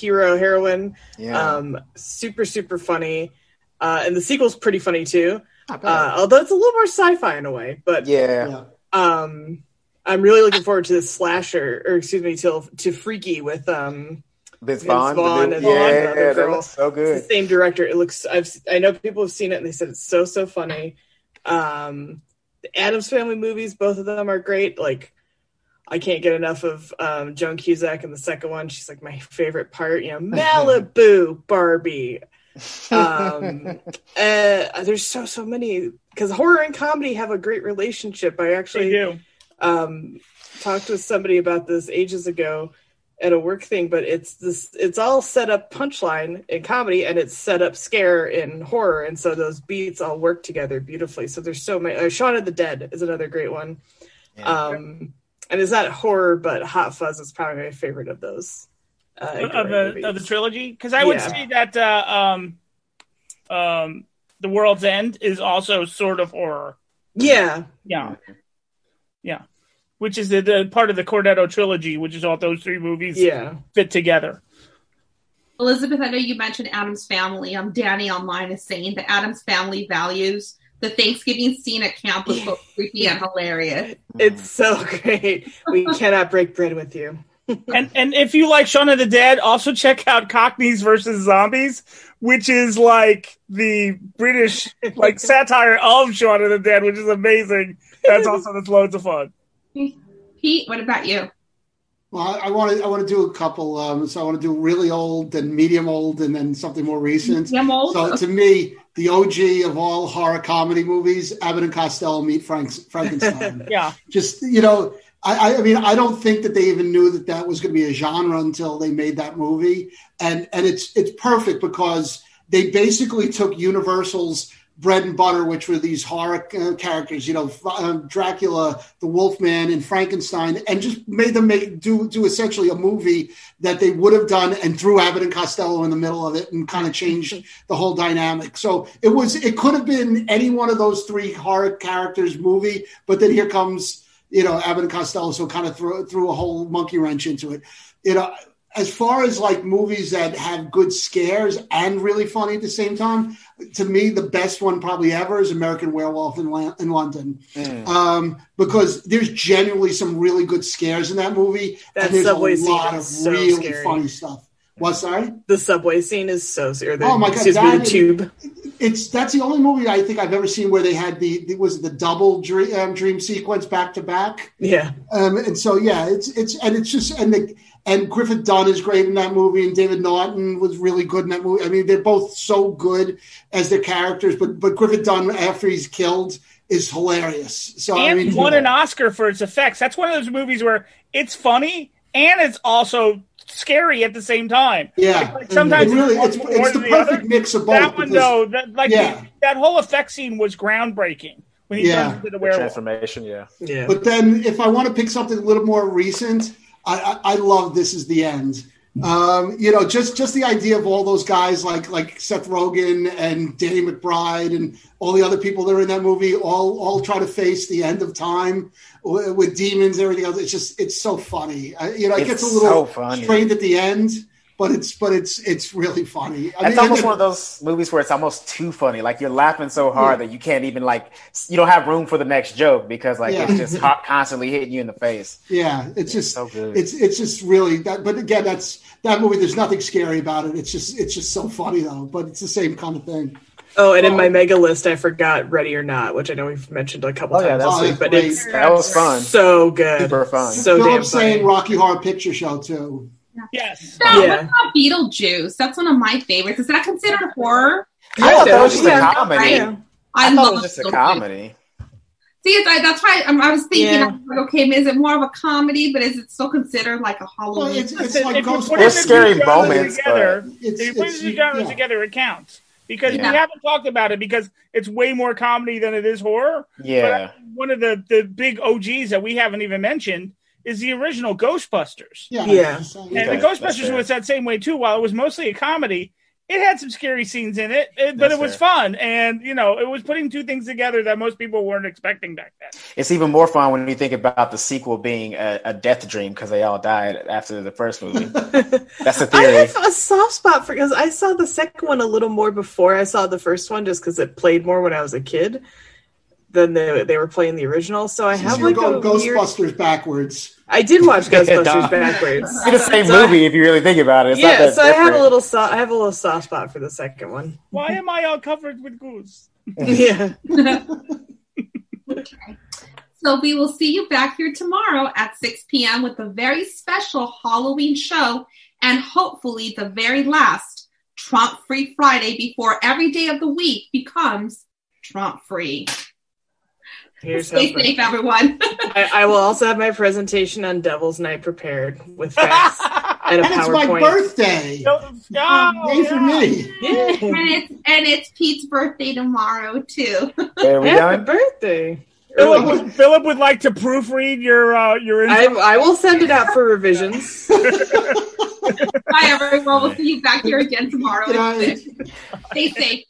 Heroine. Yeah. Super, super funny. And the sequel's pretty funny too. Although it's a little more sci-fi in a way, but I'm really looking forward to this to Freaky with Vince Vaughn and the other girl. That looks so good. It's the same director. It looks. I know people have seen it and they said it's so, so funny. The Addams Family movies, both of them are great. Like, I can't get enough of Joan Cusack in the second one. She's like my favorite part. You know, Malibu Barbie. There's so many, because horror and comedy have a great relationship. I actually talked with somebody about this ages ago at a work thing, but it's all set up punchline in comedy, and it's set up scare in horror, and so those beats all work together beautifully. So there's so many. Shaun of the Dead is another great one. Yeah. And it's not horror, but Hot Fuzz is probably my favorite of those. of the trilogy, because I would say that The World's End is also sort of horror. Yeah. Which is the part of the Cordetto trilogy, which is all those three movies fit together. Elizabeth, I know you mentioned Adam's family. Danny online is saying that Adam's family values the Thanksgiving scene at camp was both creepy and hilarious. It's so great. We cannot break bread with you. And if you like Shaun of the Dead, also check out Cockneys versus Zombies, which is like the British satire of Shaun of the Dead, which is amazing. That's loads of fun. Pete, what about you? Well, I want to do a couple. So I want to do really old and medium old, and then something more recent. Medium old. So to me, the OG of all horror comedy movies, Abbott and Costello Meet Frankenstein. Just I mean, I don't think that they even knew that was going to be a genre until they made that movie, and it's perfect because they basically took Universal's bread and butter, which were these horror characters, Dracula, the Wolfman, and Frankenstein, and just made them do essentially a movie that they would have done and threw Abbott and Costello in the middle of it and kind of changed the whole dynamic. So it could have been any one of those three horror characters movie, but then here comes, Abbott and Costello, so kind of threw a whole monkey wrench into it. As far as movies that have good scares and really funny at the same time, to me, the best one probably ever is American Werewolf in London. Because there's genuinely some really good scares in that movie. And there's a lot of really funny stuff. What, sorry? The subway scene is so scary. Oh my God. The tube. That's the only movie I think I've ever seen where they had the double dream sequence back to back. Yeah. And so, and Griffith Dunn is great in that movie, and David Naughton was really good in that movie. I mean, they're both so good as their characters, but Griffith Dunn, after he's killed, is hilarious. So, and won an Oscar for its effects. That's one of those movies where it's funny and it's also scary at the same time. Yeah. Sometimes it's the perfect mix of both. That one, that whole effect scene was groundbreaking. When he turned into the werewolf. Transformation, yeah. But then if I want to pick something a little more recent, I love This Is the End. Just the idea of all those guys like Seth Rogen and Danny McBride and all the other people that are in that movie all try to face the end of time with demons and everything else. It's so funny. It gets a little strained at the end, but it's really funny. It's almost one of those movies where it's almost too funny. Like you're laughing so hard that you can't even you don't have room for the next joke because it's just constantly hitting you in the face. Yeah, it's just so good. It's just really that. But again, that's that movie. There's nothing scary about it. It's just so funny though. But it's the same kind of thing. Oh, and in my mega list, I forgot Ready or Not, which I know we've mentioned a couple times. But that was fun. So good, super fun. So damn saying Rocky Horror Picture Show too. Yes. So, what about Beetlejuice? That's one of my favorites. Is that considered a horror? I thought that was just a comedy. Right? I thought it was just a comedy. See, that's why I was thinking, is it more of a comedy, but is it still considered like a Halloween? Well, it's like ghost. There's scary moments together. If you put the genres together, it counts. Because we haven't talked about it because it's way more comedy than it is horror. Yeah. But one of the big OGs that we haven't even mentioned is the original Ghostbusters. And the Ghostbusters was that same way too. While it was mostly a comedy, it had some scary scenes in it, but it was fun. And, it was putting two things together that most people weren't expecting back then. It's even more fun when you think about the sequel being a death dream because they all died after the first movie. That's the theory. I have a soft spot because I saw the second one a little more before I saw the first one just because it played more when I was a kid than they were playing the original. So I have Ghostbusters backwards. I did watch Ghostbusters backwards. It's the same movie if you really think about it. It's not that different. I have a little soft spot for the second one. Why am I all covered with goose? Okay. So we will see you back here tomorrow at 6 p.m. with the very special Halloween show and hopefully the very last Trump-free Friday before every day of the week becomes Trump-free. Stay safe, everyone. I will also have my presentation on Devil's Night prepared with facts and a PowerPoint. It's my birthday. For me. And it's Pete's birthday tomorrow too. There we go. Happy birthday. Philip would like to proofread your. I will send it out for revisions. Bye, everyone. We'll see you back here again tomorrow. Stay safe.